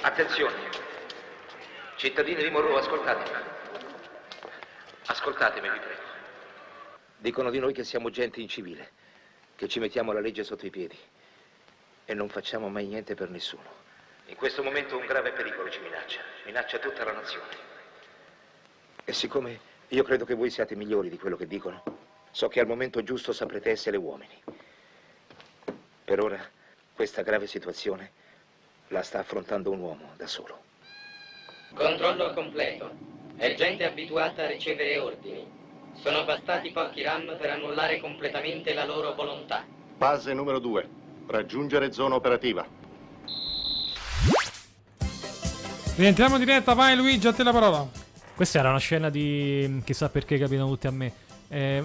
Attenzione, cittadini di Morro, ascoltatemi, vi prego. Dicono di noi che siamo gente incivile, che ci mettiamo la legge sotto i piedi e non facciamo mai niente per nessuno. In questo momento un grave pericolo ci minaccia tutta la nazione. E siccome io credo che voi siate migliori di quello che dicono, so che al momento giusto saprete essere uomini. Per ora questa grave situazione la sta affrontando un uomo da solo. Controllo completo. È gente abituata a ricevere ordini. Sono bastati pochi RAM per annullare completamente la loro volontà. Fase numero 2. Raggiungere zona operativa. Rientriamo in diretta, vai Luigi, a te la parola. Questa era una scena di chissà perché capitano tutti a me.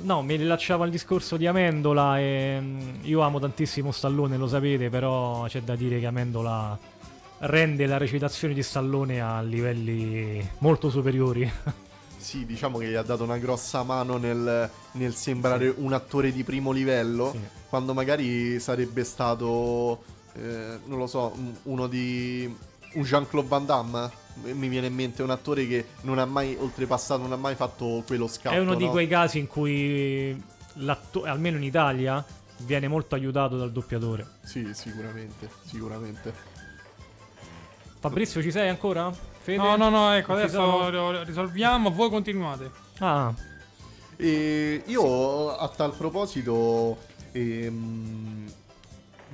No, mi rilacciavo al discorso di Amendola e, io amo tantissimo Stallone, lo sapete, però c'è da dire che Amendola rende la recitazione di Stallone a livelli molto superiori. Sì, diciamo che gli ha dato una grossa mano nel sembrare un attore di primo livello, quando magari sarebbe stato, non lo so, uno di... un Jean-Claude Van Damme, mi viene in mente un attore che non ha mai oltrepassato, non ha mai fatto quello scatto. È uno di quei casi in cui l'attore, almeno in Italia, viene molto aiutato dal doppiatore. Sì, sicuramente. Fabrizio, ci sei ancora? Fede? No, ecco, adesso risolviamo, voi continuate. Ah. Io a tal proposito...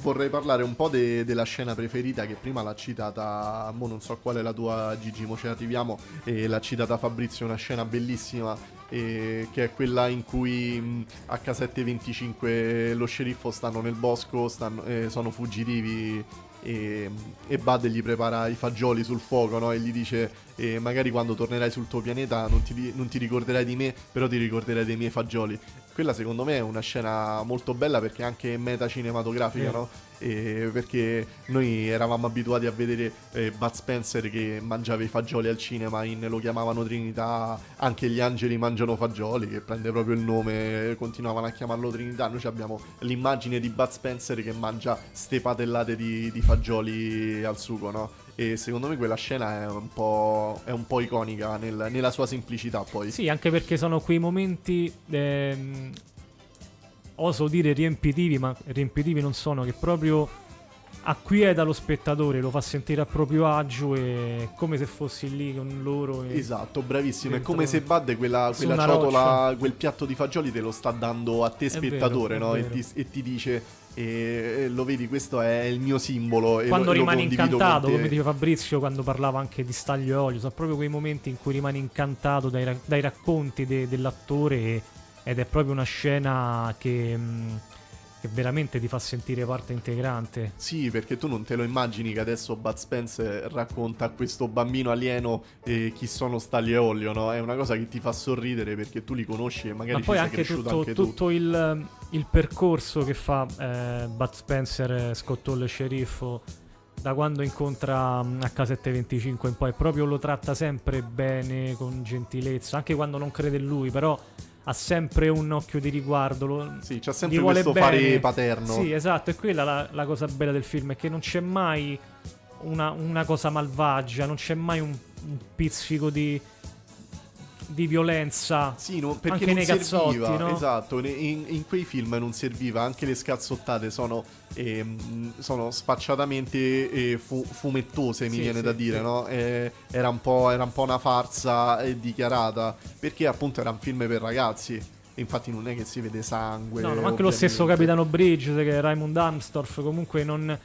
vorrei parlare un po' della scena preferita che prima l'ha citata, mo non so qual è la tua Gigi, mo ce ne arriviamo, l'ha citata Fabrizio, una scena bellissima, che è quella in cui H725 lo sceriffo stanno nel bosco, sono fuggitivi e Bud gli prepara i fagioli sul fuoco, no? E gli dice magari quando tornerai sul tuo pianeta non ti ricorderai di me, però ti ricorderai dei miei fagioli. Quella secondo me è una scena molto bella perché è anche meta cinematografica, no? Perché noi eravamo abituati a vedere Bud Spencer che mangiava i fagioli al cinema, lo chiamavano Trinità, anche gli angeli mangiano fagioli, che prende proprio il nome, continuavano a chiamarlo Trinità. Noi abbiamo l'immagine di Bud Spencer che mangia ste patellate di fagioli al sugo, no? E secondo me quella scena è un po' iconica nella sua semplicità, poi. Sì, anche perché sono quei momenti, oso dire riempitivi, ma riempitivi non sono, che proprio acquieta lo spettatore, lo fa sentire a proprio agio, e come se fossi lì con loro. E esatto, bravissimo, è come se Bud quella ciotola, quel piatto di fagioli te lo sta dando a te è spettatore, vero, no? E ti dice... E lo vedi, questo è il mio simbolo. Quando rimani incantato, come diceva Fabrizio quando parlava anche di Staglio e Olio, sono proprio quei momenti in cui rimani incantato dai racconti dell'attore, ed è proprio una scena che veramente ti fa sentire parte integrante. Sì, perché tu non te lo immagini che adesso Bud Spencer racconta a questo bambino alieno chi sono Staglio e Olio, no? È una cosa che ti fa sorridere perché tu li conosci e magari ci sei cresciuto anche tu. Ma poi anche tutto il percorso che fa Bud Spencer, Scott Hall e Sceriffo, da quando incontra H725 in poi, proprio lo tratta sempre bene, con gentilezza, anche quando non crede in lui, però ha sempre un occhio di riguardo, sì, c'ha sempre questo fare paterno. Sì, esatto, e quella la cosa bella del film è che non c'è mai una cosa malvagia, non c'è mai un pizzico di violenza, sì, no, perché anche non nei cazzotti, no? Esatto, in quei film non serviva, anche le scazzottate sono sfacciatamente fumettose, viene da dire, no? Era un po' una farsa dichiarata, perché appunto era un film per ragazzi. Infatti non è che si vede sangue, no, ma anche ovviamente. Lo stesso Capitano Bridge, che è Raimund Harmstorf, comunque non...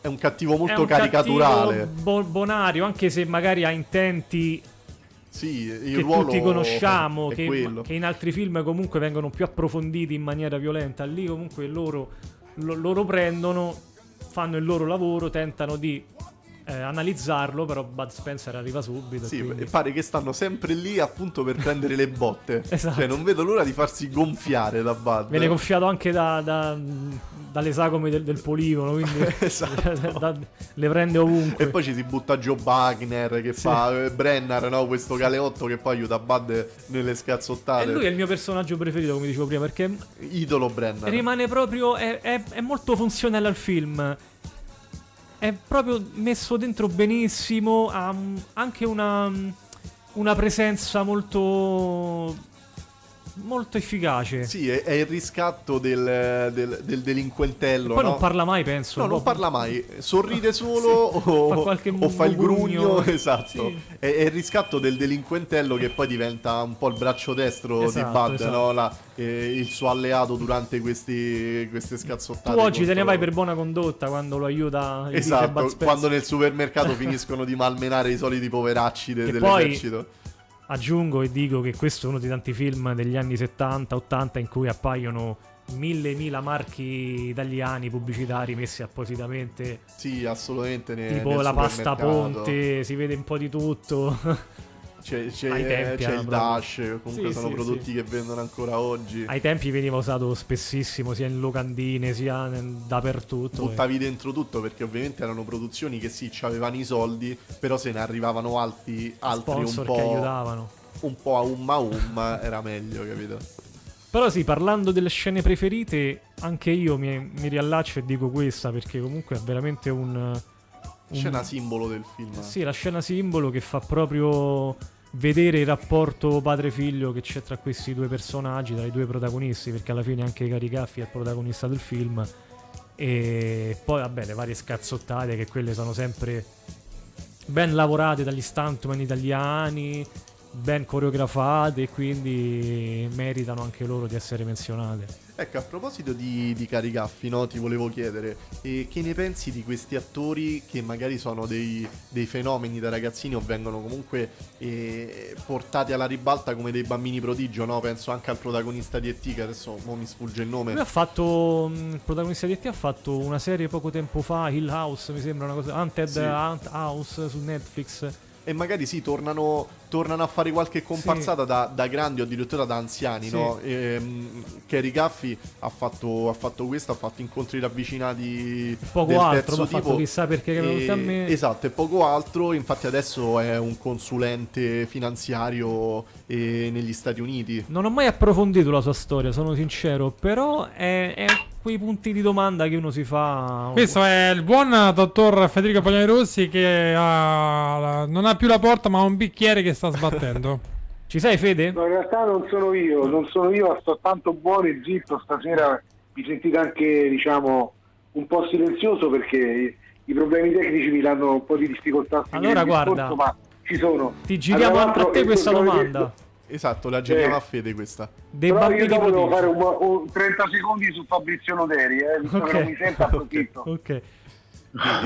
È un cattivo molto caricaturale. Bonario, anche se magari ha intenti... Sì, il ruolo tutti conosciamo, che in altri film comunque vengono più approfonditi in maniera violenta. Lì comunque loro prendono, fanno il loro lavoro, tentano di analizzarlo, però Bud Spencer arriva subito. Sì, quindi... pare che stanno sempre lì appunto per prendere le botte. Esatto. Cioè non vedo l'ora di farsi gonfiare da Bud. Viene gonfiato anche dalle sagome del poligono, quindi esatto. Le prende ovunque. E poi ci si butta Joe Wagner che fa Brenner, no? Questo galeotto che poi aiuta Bud nelle scazzottate. E lui è il mio personaggio preferito, come dicevo prima, perché idolo Brenner. Rimane proprio è molto funzionale al film. È proprio messo dentro benissimo, ha anche una presenza molto efficace. Sì, è il riscatto del delinquentello. E poi, no? Non parla mai, penso. No, non parla mai. Sorride solo o fa il grugno. Esatto. Sì. È il riscatto del delinquentello che poi diventa un po' il braccio destro, esatto, di Bud, esatto. No? Il suo alleato durante queste scazzottate. Tu oggi te ne vai per buona condotta quando lo aiuta. Esatto, quando nel supermercato finiscono di malmenare i soliti poveracci dell'esercito. Poi... aggiungo e dico che questo è uno dei tanti film degli anni 70-80 in cui appaiono mille marchi italiani pubblicitari messi appositamente. Sì, assolutamente. Tipo la pasta ponte, si vede un po' di tutto. C'è il Dash, comunque sì, sono prodotti che vendono ancora oggi. Ai tempi veniva usato spessissimo, sia in locandine, sia dappertutto. Buttavi dentro tutto, perché ovviamente erano produzioni che sì, c'avevano i soldi, però se ne arrivavano altri sponsor un po' che aiutavano. Un po' a era meglio, capito? Però sì, parlando delle scene preferite, anche io mi riallaccio e dico questa, perché comunque è veramente scena simbolo del film. Sì, la scena simbolo che fa proprio vedere il rapporto padre-figlio che c'è tra questi due personaggi, tra i due protagonisti, perché alla fine anche Cary Guffey è il protagonista del film. E poi vabbè, le varie scazzottate, che quelle sono sempre ben lavorate dagli stuntman italiani, ben coreografate, e quindi meritano anche loro di essere menzionate. Ecco, a proposito di Cary Guffey, no, ti volevo chiedere che ne pensi di questi attori che magari sono dei fenomeni da ragazzini o vengono comunque portati alla ribalta come dei bambini prodigio, no? Penso anche al protagonista di E.T., che adesso mi sfugge il nome. Il protagonista di E.T. ha fatto una serie poco tempo fa, Hill House, mi sembra una cosa, Haunted House su Netflix. E magari sì, tornano a fare qualche comparsata da grandi o addirittura da anziani, no? Cary Guffey ha fatto questo, ha fatto Incontri ravvicinati del terzo tipo, chissà perché a me. Esatto, e poco altro. Infatti adesso è un consulente finanziario negli Stati Uniti. Non ho mai approfondito la sua storia, sono sincero, però è quei punti di domanda che uno si fa. Questo è il buon dottor Federico Bagnoli Rossi, che non ha più la porta ma ha un bicchiere che sta sbattendo. Ci sei, Fede? No, in realtà non sono io, sto tanto buono e zitto stasera, mi sentite anche, diciamo, un po' silenzioso perché i problemi tecnici mi danno un po' di difficoltà. Allora guarda, ma ci sono. Ti giriamo a te questa domanda. Esatto, la giriamo a Fede questa. Però io dopo devo fare un 30 secondi su Fabrizio Noteri, okay. Mi sento approfitto. Okay.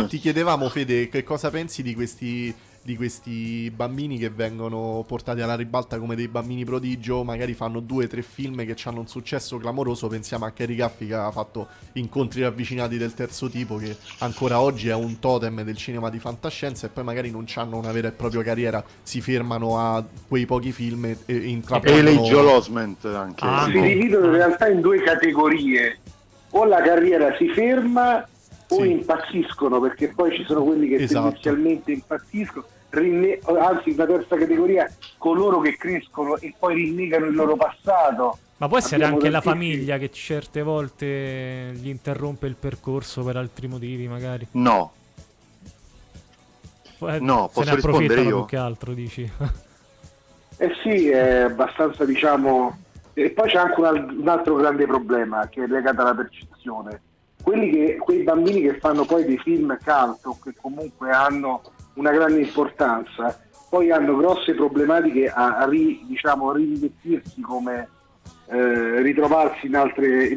Ti chiedevamo, Fede, che cosa pensi di questi bambini che vengono portati alla ribalta come dei bambini prodigio, magari fanno 2-3 film che hanno un successo clamoroso. Pensiamo a Cary Guffey, che ha fatto Incontri ravvicinati del terzo tipo, che ancora oggi è un totem del cinema di fantascienza, e poi magari non hanno una vera e propria carriera, si fermano a quei pochi film e intraprendono. E Elijah Losment anche. Si dividono in realtà in due categorie: o la carriera si ferma o impazziscono, perché poi ci sono quelli che tendenzialmente impazziscono, anzi una terza categoria, coloro che crescono e poi rinnegano il loro passato. Ma può essere anche la famiglia che certe volte gli interrompe il percorso per altri motivi, magari. No, posso rispondere io? Che altro dici? Sì, è abbastanza, diciamo. E poi c'è anche un altro grande problema che è legato alla percezione. Quei bambini che fanno poi dei film cult, che comunque hanno una grande importanza, poi hanno grosse problematiche a rivestirsi, come ritrovarsi in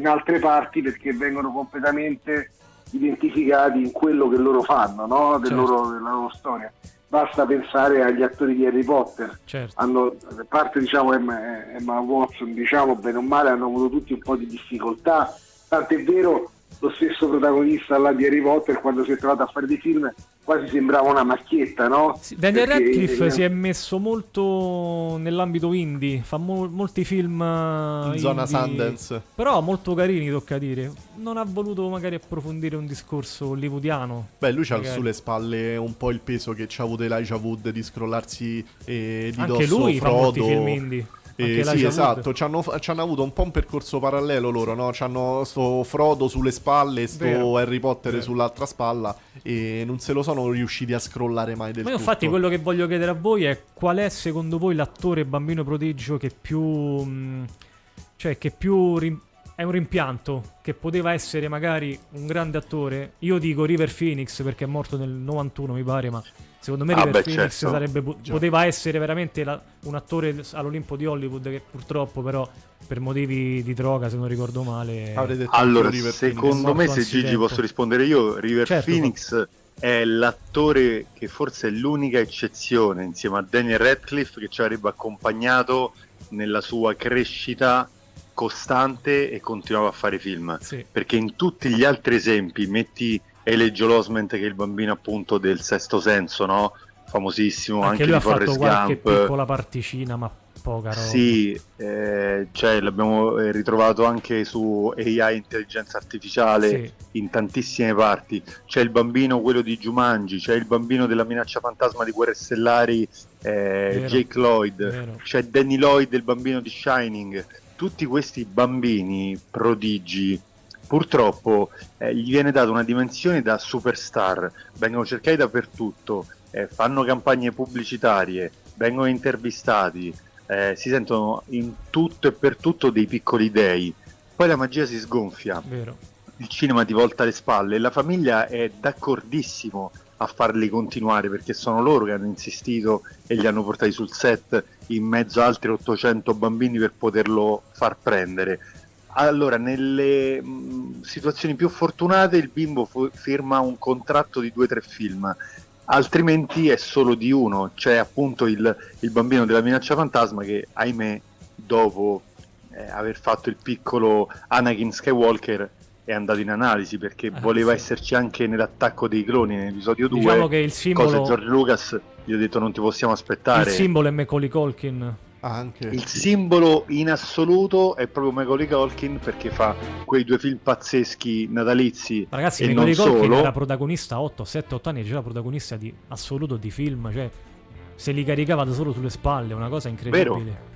altre parti, perché vengono completamente identificati in quello che loro fanno, no? Della loro storia. Basta pensare agli attori di Harry Potter. Certo. A parte, diciamo, Emma Watson, diciamo, bene o male hanno avuto tutti un po' di difficoltà, tant'è vero. Lo stesso protagonista là di Harry Potter, quando si è trovato a fare dei film, quasi sembrava una macchietta, no? Daniel Radcliffe si è messo molto nell'ambito indie, fa molti film in zona Sundance, però molto carini, tocca dire. Non ha voluto magari approfondire un discorso hollywoodiano. Beh, lui c'ha sulle spalle un po' il peso che c'ha avuto Elijah Wood di scrollarsi di dosso Frodo. Anche lui fa molti film indie. Sì, esatto, c'hanno avuto un po' un percorso parallelo loro, no? C'hanno sto Frodo sulle spalle, sto Harry Potter sull'altra spalla, e non se lo sono riusciti a scrollare mai del tutto. Ma io infatti quello che voglio chiedere a voi è: qual è secondo voi l'attore bambino prodigio che più è un rimpianto, che poteva essere magari un grande attore? Io dico River Phoenix, perché è morto nel 91 mi pare, ma secondo me River Phoenix poteva essere veramente un attore all'Olimpo di Hollywood, che purtroppo però per motivi di droga, se non ricordo male. Allora, secondo me, se Gigi posso rispondere io, River Phoenix è l'attore che forse è l'unica eccezione, insieme a Daniel Radcliffe, che ci avrebbe accompagnato nella sua crescita costante e continuava a fare film, sì. Perché in tutti gli altri esempi, metti Elijah Osment, che è il bambino appunto del Sesto Senso, no? Famosissimo, anche lui di Forrest Gump, ha fatto qualche piccola particina, ma poca roba. Sì, cioè l'abbiamo ritrovato anche su AI, intelligenza artificiale, sì. In tantissime parti. C'è il bambino, quello di Jumanji, c'è il bambino della Minaccia Fantasma di Guerre Stellari, Jake Lloyd, vero. C'è Danny Lloyd, il bambino di Shining. Tutti questi bambini prodigi, purtroppo gli viene data una dimensione da superstar, vengono cercati dappertutto, fanno campagne pubblicitarie, vengono intervistati, si sentono in tutto e per tutto dei piccoli dei. Poi la magia si sgonfia, vero. Il cinema ti volta le spalle, la famiglia è d'accordissimo a farli continuare, perché sono loro che hanno insistito e li hanno portati sul set in mezzo a altri 800 bambini per poterlo far prendere. Allora, nelle situazioni più fortunate il bimbo firma un contratto di 2-3 film, altrimenti è solo di uno. C'è appunto il bambino della Minaccia Fantasma che, ahimè, dopo aver fatto il piccolo Anakin Skywalker è andato in analisi, perché voleva esserci anche nell'Attacco dei Cloni, nell'episodio 2, diciamo che il simbolo... cosa George Lucas gli ho detto non ti possiamo aspettare. Il simbolo è Macaulay Culkin, anche il simbolo in assoluto è proprio Macaulay Culkin, perché fa quei due film pazzeschi natalizi. Ragazzi, e Macaulay Culkin era protagonista 8-7-8 anni, era protagonista di assoluto di film, cioè se li caricava da solo sulle spalle, una cosa incredibile, vero.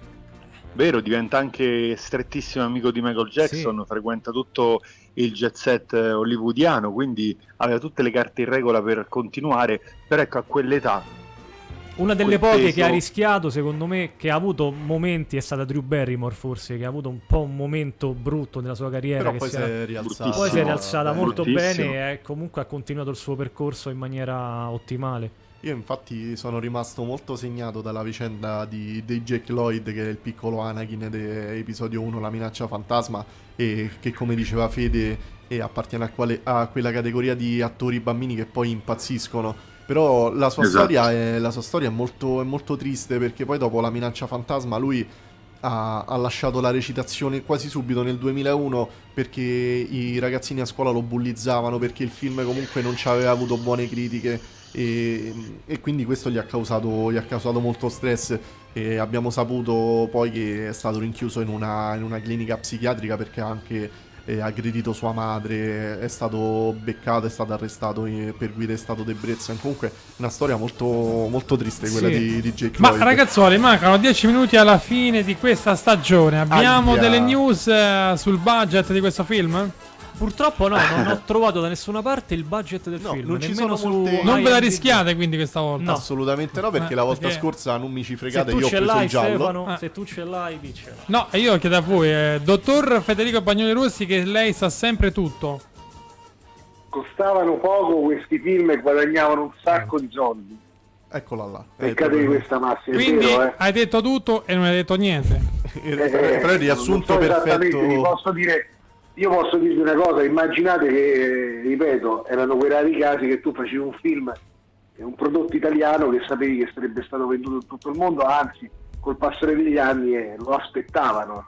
Vero, diventa anche strettissimo amico di Michael Jackson, sì. Frequenta tutto il jet set hollywoodiano, quindi aveva tutte le carte in regola per continuare. Però ecco, a quell'età, una delle poche che ha rischiato, secondo me, che ha avuto momenti, è stata Drew Barrymore, forse, che ha avuto un po' un momento brutto nella sua carriera, però che poi si è rialzata molto bene e comunque ha continuato il suo percorso in maniera ottimale. Io infatti sono rimasto molto segnato dalla vicenda di Jake Lloyd, che è il piccolo Anakin dell'episodio 1, La Minaccia Fantasma, e che, come diceva Fede, appartiene a quella categoria di attori bambini che poi impazziscono. Però la sua storia è molto triste, perché poi dopo La Minaccia Fantasma lui ha lasciato la recitazione quasi subito nel 2001, perché i ragazzini a scuola lo bullizzavano, perché il film comunque non ci aveva avuto buone critiche. E quindi questo gli ha causato molto stress, e abbiamo saputo poi che è stato rinchiuso in una clinica psichiatrica, perché ha anche aggredito sua madre, è stato beccato, è stato arrestato per guida in stato di ebbrezza. Comunque una storia molto, molto triste quella di Jake Lloyd. Ma ragazzuoli, mancano 10 minuti alla fine di questa stagione, abbiamo delle news sul budget di questo film? Purtroppo no, non ho trovato da nessuna parte il budget del film. Non ci sono molte... Non ve la rischiate quindi questa volta? No. Assolutamente no, perché la volta scorsa non mi ci fregate, io ho preso il giallo. Stefano, se tu ce l'hai, diccelo. No, e io chiedo a voi, dottor Federico Bagnoli Rossi, che lei sa sempre tutto. Costavano poco questi film e guadagnavano un sacco di soldi. Eccola là. Peccato di questa massima. Quindi vero, hai detto tutto e non hai detto niente. Però è riassunto perfetto. Io posso dirti una cosa, immaginate che, ripeto, erano quei rari casi che tu facevi un film, un prodotto italiano che sapevi che sarebbe stato venduto in tutto il mondo, anzi, col passare degli anni lo aspettavano,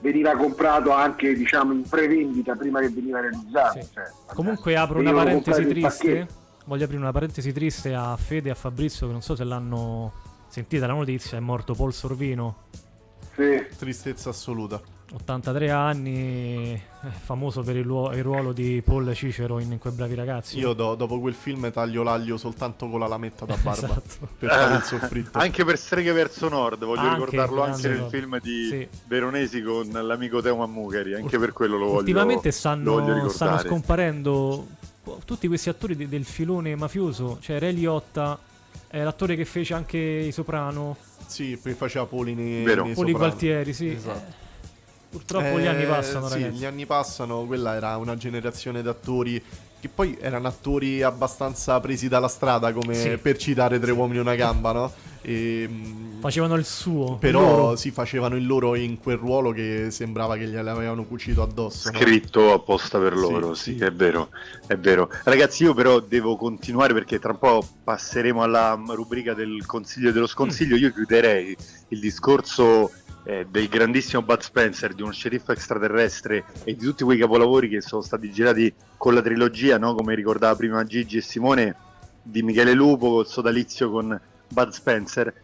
veniva comprato anche, diciamo, in prevendita prima che veniva realizzato. Sì. Cioè, comunque apro una parentesi triste, voglio aprire una parentesi triste a Fede e a Fabrizio, che non so se l'hanno sentita la notizia, è morto Paul Sorvino. Sì. Tristezza assoluta. 83 anni, famoso per il ruolo di Paul Cicero in Quei bravi ragazzi. Io dopo quel film taglio l'aglio soltanto con la lametta da barba, esatto. Per fare il soffritto. Anche per Streghe verso Nord, voglio ricordarlo anche nel film di Veronesi con l'amico Teo Mammucari, anche per quello lo voglio. Ultimamente stanno scomparendo tutti questi attori del filone mafioso, cioè Ray Liotta, l'attore che fece anche I Soprano. Sì, poi faceva Poli Gualtieri, sì. Esatto. Purtroppo gli anni passano, ragazzi. Sì, gli anni passano, quella era una generazione d'attori che poi erano attori abbastanza presi dalla strada, come per citare Tre uomini e una gamba, no? E facevano il suo, però si facevano il loro in quel ruolo che sembrava che gliel'avevano cucito addosso, scritto, no? Apposta per loro. Sì, è vero, è vero. Ragazzi, io però devo continuare perché tra un po' passeremo alla rubrica del consiglio e dello sconsiglio. Io chiuderei il discorso del grandissimo Bud Spencer, di uno sceriffo extraterrestre e di tutti quei capolavori che sono stati girati con la trilogia, no? Come ricordava prima Gigi e Simone, di Michele Lupo col sodalizio con Bud Spencer.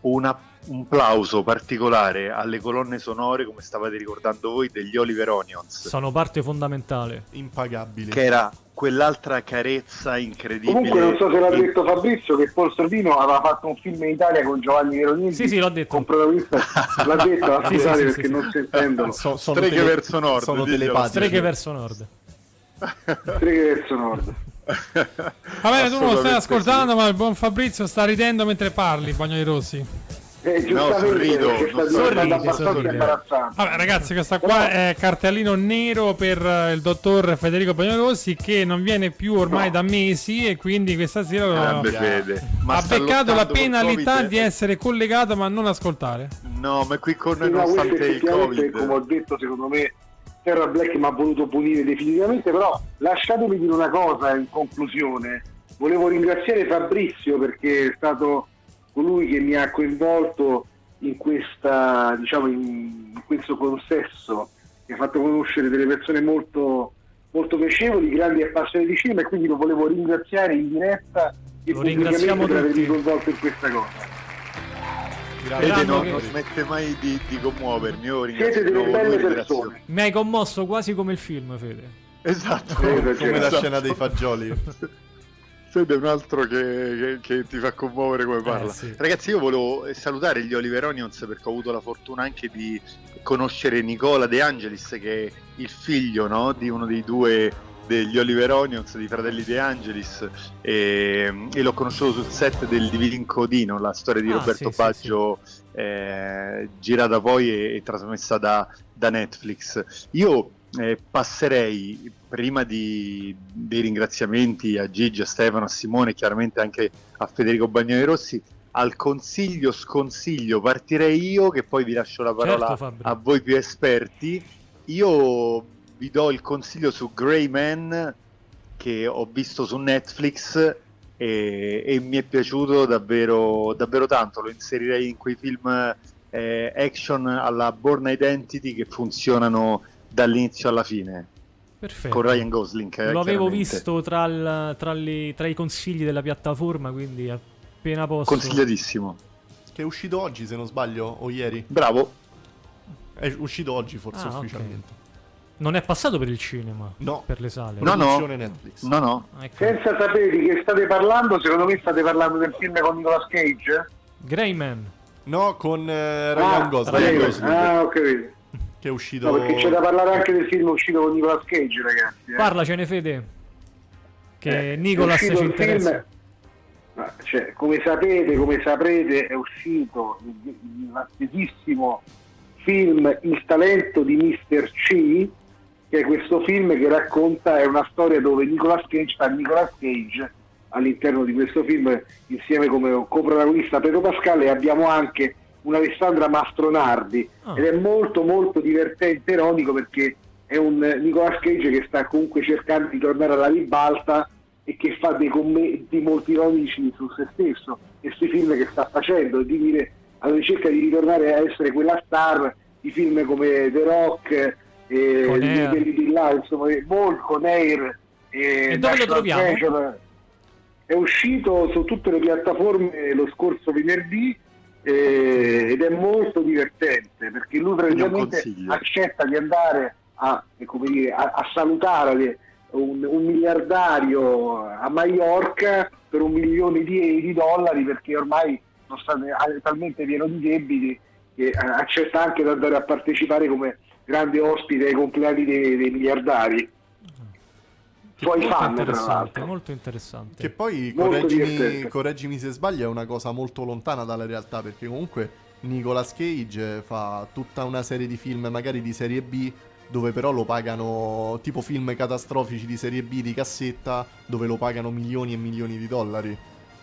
Un plauso particolare alle colonne sonore, come stavate ricordando voi, degli Oliver Onions. Sono parte fondamentale, impagabile, che era quell'altra carezza incredibile. Comunque non so se l'ha detto Fabrizio che Paul Sorvino aveva fatto un film in Italia con Giovanni Veronesi. Sì, l'ho detto. Con protagonista. L'ha detto, scusate, perché sì. Non si intendono. Streghe verso nord. Sono telepatiche. Streghe verso nord. Streghe verso nord. Vabbè, tu non lo stai ascoltando, ma il buon Fabrizio sta ridendo mentre parli, Bagnoli Rossi. No, sorrido. Vabbè, ragazzi, questa qua è cartellino nero per il dottor Federico Bagnoli Rossi, che non viene più ormai da mesi, e quindi questa sera ha beccato la penalità di essere collegato ma non ascoltare. No, ma qui con noi nonostante il Covid, come ho detto, secondo me Terra Black mi ha voluto punire definitivamente. Però lasciatemi dire una cosa in conclusione. Volevo ringraziare Fabrizio perché è stato colui che mi ha coinvolto in questa, diciamo, in questo consesso, mi ha fatto conoscere delle persone molto, molto piacevoli, grandi appassionati di cinema, e quindi lo volevo ringraziare in diretta e pubblicamente per avermi coinvolto in questa cosa. Grazie, non smette mai di commuovermi. Io ringrazio, siete delle belle persone. Mi hai commosso quasi come il film, Fede. Esatto, come la scena dei fagioli. Fede è un altro che ti fa commuovere come parla. Sì. Ragazzi, io volevo salutare gli Oliver Onions perché ho avuto la fortuna anche di conoscere Nicola De Angelis, che è il figlio, no, di uno dei due degli Oliver Onions, dei fratelli De Angelis, e l'ho conosciuto sul set del Divin Codino, la storia di Roberto Baggio, sì. Girata poi e trasmessa da Netflix. Io passerei, prima dei ringraziamenti a Gigi, a Stefano, a Simone, chiaramente anche a Federico Bagnoli Rossi, al consiglio sconsiglio. Partirei io, che poi vi lascio la parola, certo, a voi più esperti. Io vi do il consiglio su Grey Man, che ho visto su Netflix e mi è piaciuto davvero, davvero tanto. Lo inserirei in quei film action alla Born Identity che funzionano dall'inizio alla fine. Perfetto. Con Ryan Gosling. Lo avevo visto tra i consigli della piattaforma, quindi appena posso. Consigliatissimo. Che è uscito oggi, se non sbaglio, o ieri. Bravo. È uscito oggi, forse, ufficialmente. Okay. Non è passato per il cinema? No. Per le sale? No. Netflix. No. Ecco. Senza sapere di che state parlando, secondo me state parlando del film con Nicolas Cage? Grey Man. No, con Ryan Gosling. Ah, ok. Che è uscito... No, perché c'è da parlare anche del film uscito con Nicolas Cage, ragazzi. Parlacene, Fede. Che Nicolas ci interessa. Film... Ma, cioè, come saprete, è uscito il vastissimo film Il talento di Mr. C, che è questo film che racconta, è una storia dove Nicolas Cage fa Nicolas Cage all'interno di questo film, insieme come coprotagonista Pedro Pascal, e abbiamo anche una Alessandra Mastronardi, ed è molto molto divertente e ironico, perché è un Nicolas Cage che sta comunque cercando di tornare alla ribalta e che fa dei commenti molto ironici su se stesso e sui film che sta facendo, e di dire alla ricerca di ritornare a essere quella star di film come The Rock, di là, insomma, Volcon Air. E dove lo troviamo? È uscito su tutte le piattaforme lo scorso venerdì, ed è molto divertente perché lui praticamente accetta di andare a salutare un miliardario a Maiorca per $1 milione di dollari, perché ormai è talmente pieno di debiti che accetta anche di andare a partecipare come grande ospite ai compleanni dei miliardari. Suoi fan, tra l'altro. Molto interessante. Che poi, correggimi se sbaglio, è una cosa molto lontana dalla realtà, perché comunque Nicolas Cage fa tutta una serie di film, magari di serie B, dove però lo pagano, tipo film catastrofici di serie B di cassetta, dove lo pagano milioni e milioni di dollari.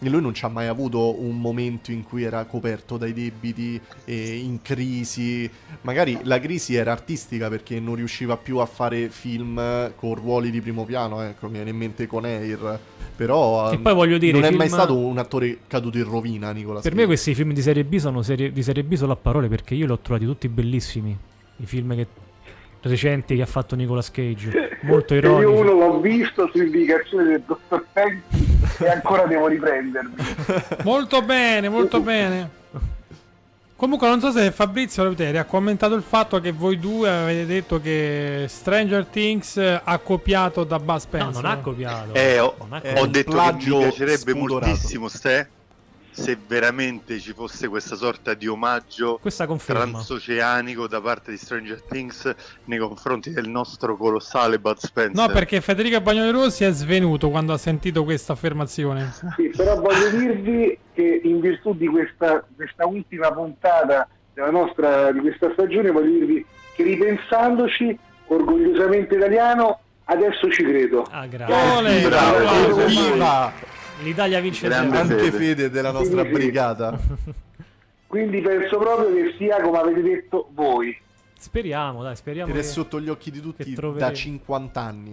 e lui non c'ha mai avuto un momento in cui era coperto dai debiti e in crisi. Magari la crisi era artistica perché non riusciva più a fare film con ruoli di primo piano, ecco, mi viene in mente Con Air. Però poi, voglio dire, non è mai stato un attore caduto in rovina, Nicolas Cage. Per me questi film di serie B sono di serie B solo a parole, perché io li ho trovati tutti bellissimi, i film recenti che ha fatto Nicolas Cage, molto ironici. Io uno l'ho visto su indicazione del dottor Penzi e ancora devo riprendermi. Molto bene, molto bene. Comunque non so se Fabrizio Leuteri ha commentato il fatto che voi due avete detto che Stranger Things ha copiato da Bud Spencer. No, non ha copiato. Ho detto che mi piacerebbe moltissimo se veramente ci fosse questa sorta di omaggio transoceanico da parte di Stranger Things nei confronti del nostro colossale Bud Spencer. No, perché Federico Bagnoli Rossi è svenuto quando ha sentito questa affermazione. Sì, però voglio dirvi che in virtù di questa ultima puntata della nostra di questa stagione, voglio dirvi che ripensandoci, orgogliosamente italiano, adesso ci credo. Ah, grazie. Bravo. Viva! L'Italia vince anche fede della nostra brigata. Quindi penso proprio che sia come avete detto voi. Speriamo, dai, speriamo. Ed è sotto gli occhi di tutti da 50 anni.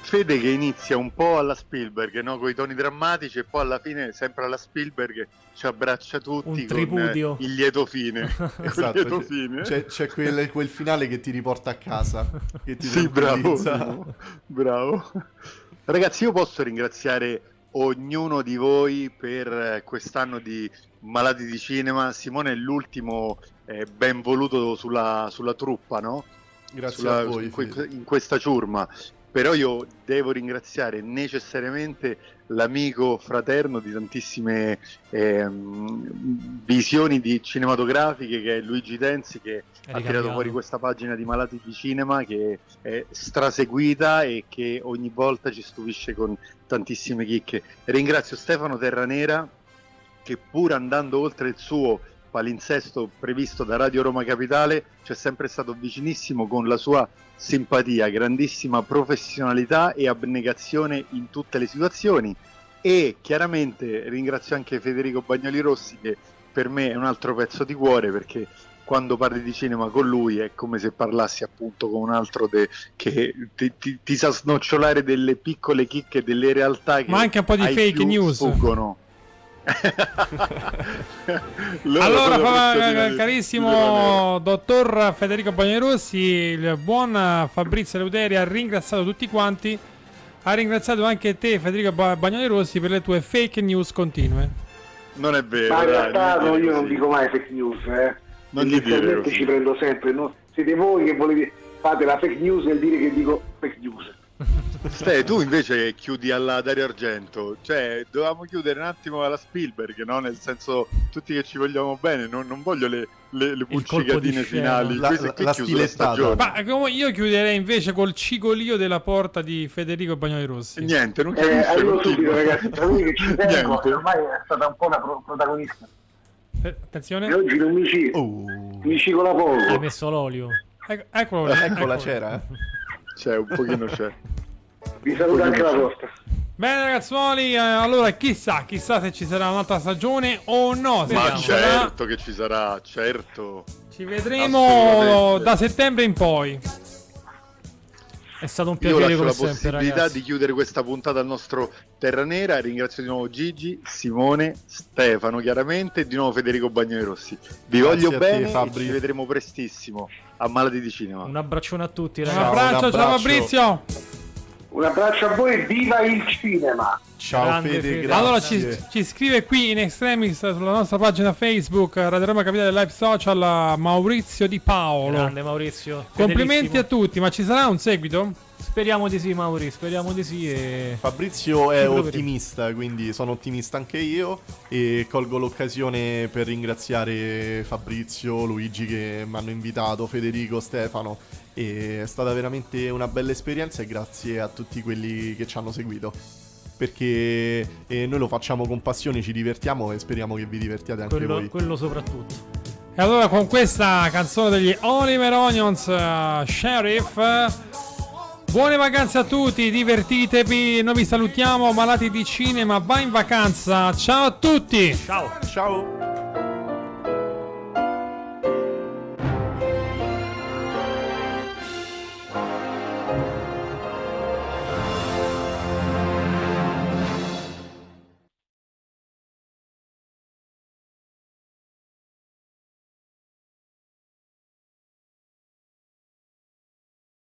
Fede che inizia un po' alla Spielberg, no? Con i toni drammatici, e poi alla fine sempre alla Spielberg ci abbraccia tutti un tripudio con il lieto fine. Esatto, lieto fine. C'è quel finale che ti riporta a casa, che ti bravo. Ragazzi, io posso ringraziare ognuno di voi per quest'anno di Malati di Cinema. Simone è l'ultimo benvoluto sulla truppa, no? Grazie a voi in questa ciurma. Però io devo ringraziare necessariamente l'amico fraterno di tantissime visioni cinematografiche, che è Luigi Tenzi, che ha tirato fuori questa pagina di Malati di Cinema che è straseguita e che ogni volta ci stupisce con tantissime chicche. Ringrazio Stefano Terranera, che pur andando oltre il suo palinsesto previsto da Radio Roma Capitale c'è sempre stato vicinissimo con la sua simpatia, grandissima professionalità e abnegazione in tutte le situazioni. E chiaramente ringrazio anche Federico Bagnoli Rossi, che per me è un altro pezzo di cuore, perché quando parli di cinema con lui è come se parlassi appunto con un altro che ti sa snocciolare delle piccole chicche, delle realtà che, ma anche un po' di fake news sfuggono. Allora carissimo dottor Federico Bagnoli Rossi, il buon Fabrizio Leuteri ha ringraziato tutti quanti, ha ringraziato anche te Federico Bagnoli Rossi per le tue fake news continue. Non è vero, ma in realtà io non dico mai fake news, non gli dire, ci prendo sempre, no? Siete voi che volete fate la fake news nel dire che dico fake news. Tu invece chiudi alla Dario Argento, cioè dovevamo chiudere un attimo alla Spielberg, no? Nel senso, tutti che ci vogliamo bene, non voglio le buccicatine finali, la stilettata. Ma io chiuderei invece col cigolio della porta di Federico Bagnoli Rossi. Niente, non capisco. Arrivo subito, ragazzi, tra lui che ci tengo, ormai è stata un po' una protagonista. Attenzione. E oggi non mi cicola poco. Hai messo l'olio. Eccola c'era. C'è un pochino c'è. Vi saluto anche la vostra. Bene ragazzuoli, allora chissà se ci sarà un'altra stagione o no. Ma certo che ci sarà, certo. Ci vedremo da settembre in poi. È stato un piacere come sempre, ragazzi. Io lascio la possibilità di chiudere questa puntata al nostro Terranera. Ringrazio di nuovo Gigi, Simone, Stefano chiaramente, e di nuovo Federico Bagnoli Rossi. Vi voglio bene, Fabri. Ci vedremo prestissimo a Malati di Cinema. Un abbraccione a tutti, ragazzi. Un abbraccio. Ciao Fabrizio. Un abbraccio a voi e viva il cinema. Ciao Fede, grazie. Allora ci scrive qui in extremis sulla nostra pagina Facebook Radio Roma Capitale Live Social Maurizio Di Paolo. Grande Maurizio, complimenti a tutti, ma ci sarà un seguito? Speriamo di sì, Mauri, speriamo di sì. Fabrizio è ottimista, quindi sono ottimista anche io, e colgo l'occasione per ringraziare Fabrizio, Luigi che mi hanno invitato, Federico, Stefano, e è stata veramente una bella esperienza, e grazie a tutti quelli che ci hanno seguito, perché noi lo facciamo con passione, ci divertiamo e speriamo che vi divertiate anche voi. Quello soprattutto. E allora con questa canzone degli Oliver Onions, Sheriff, Buone vacanze a tutti, divertitevi, noi vi salutiamo, Malati di Cinema va in vacanza, ciao a tutti! Ciao! Ciao!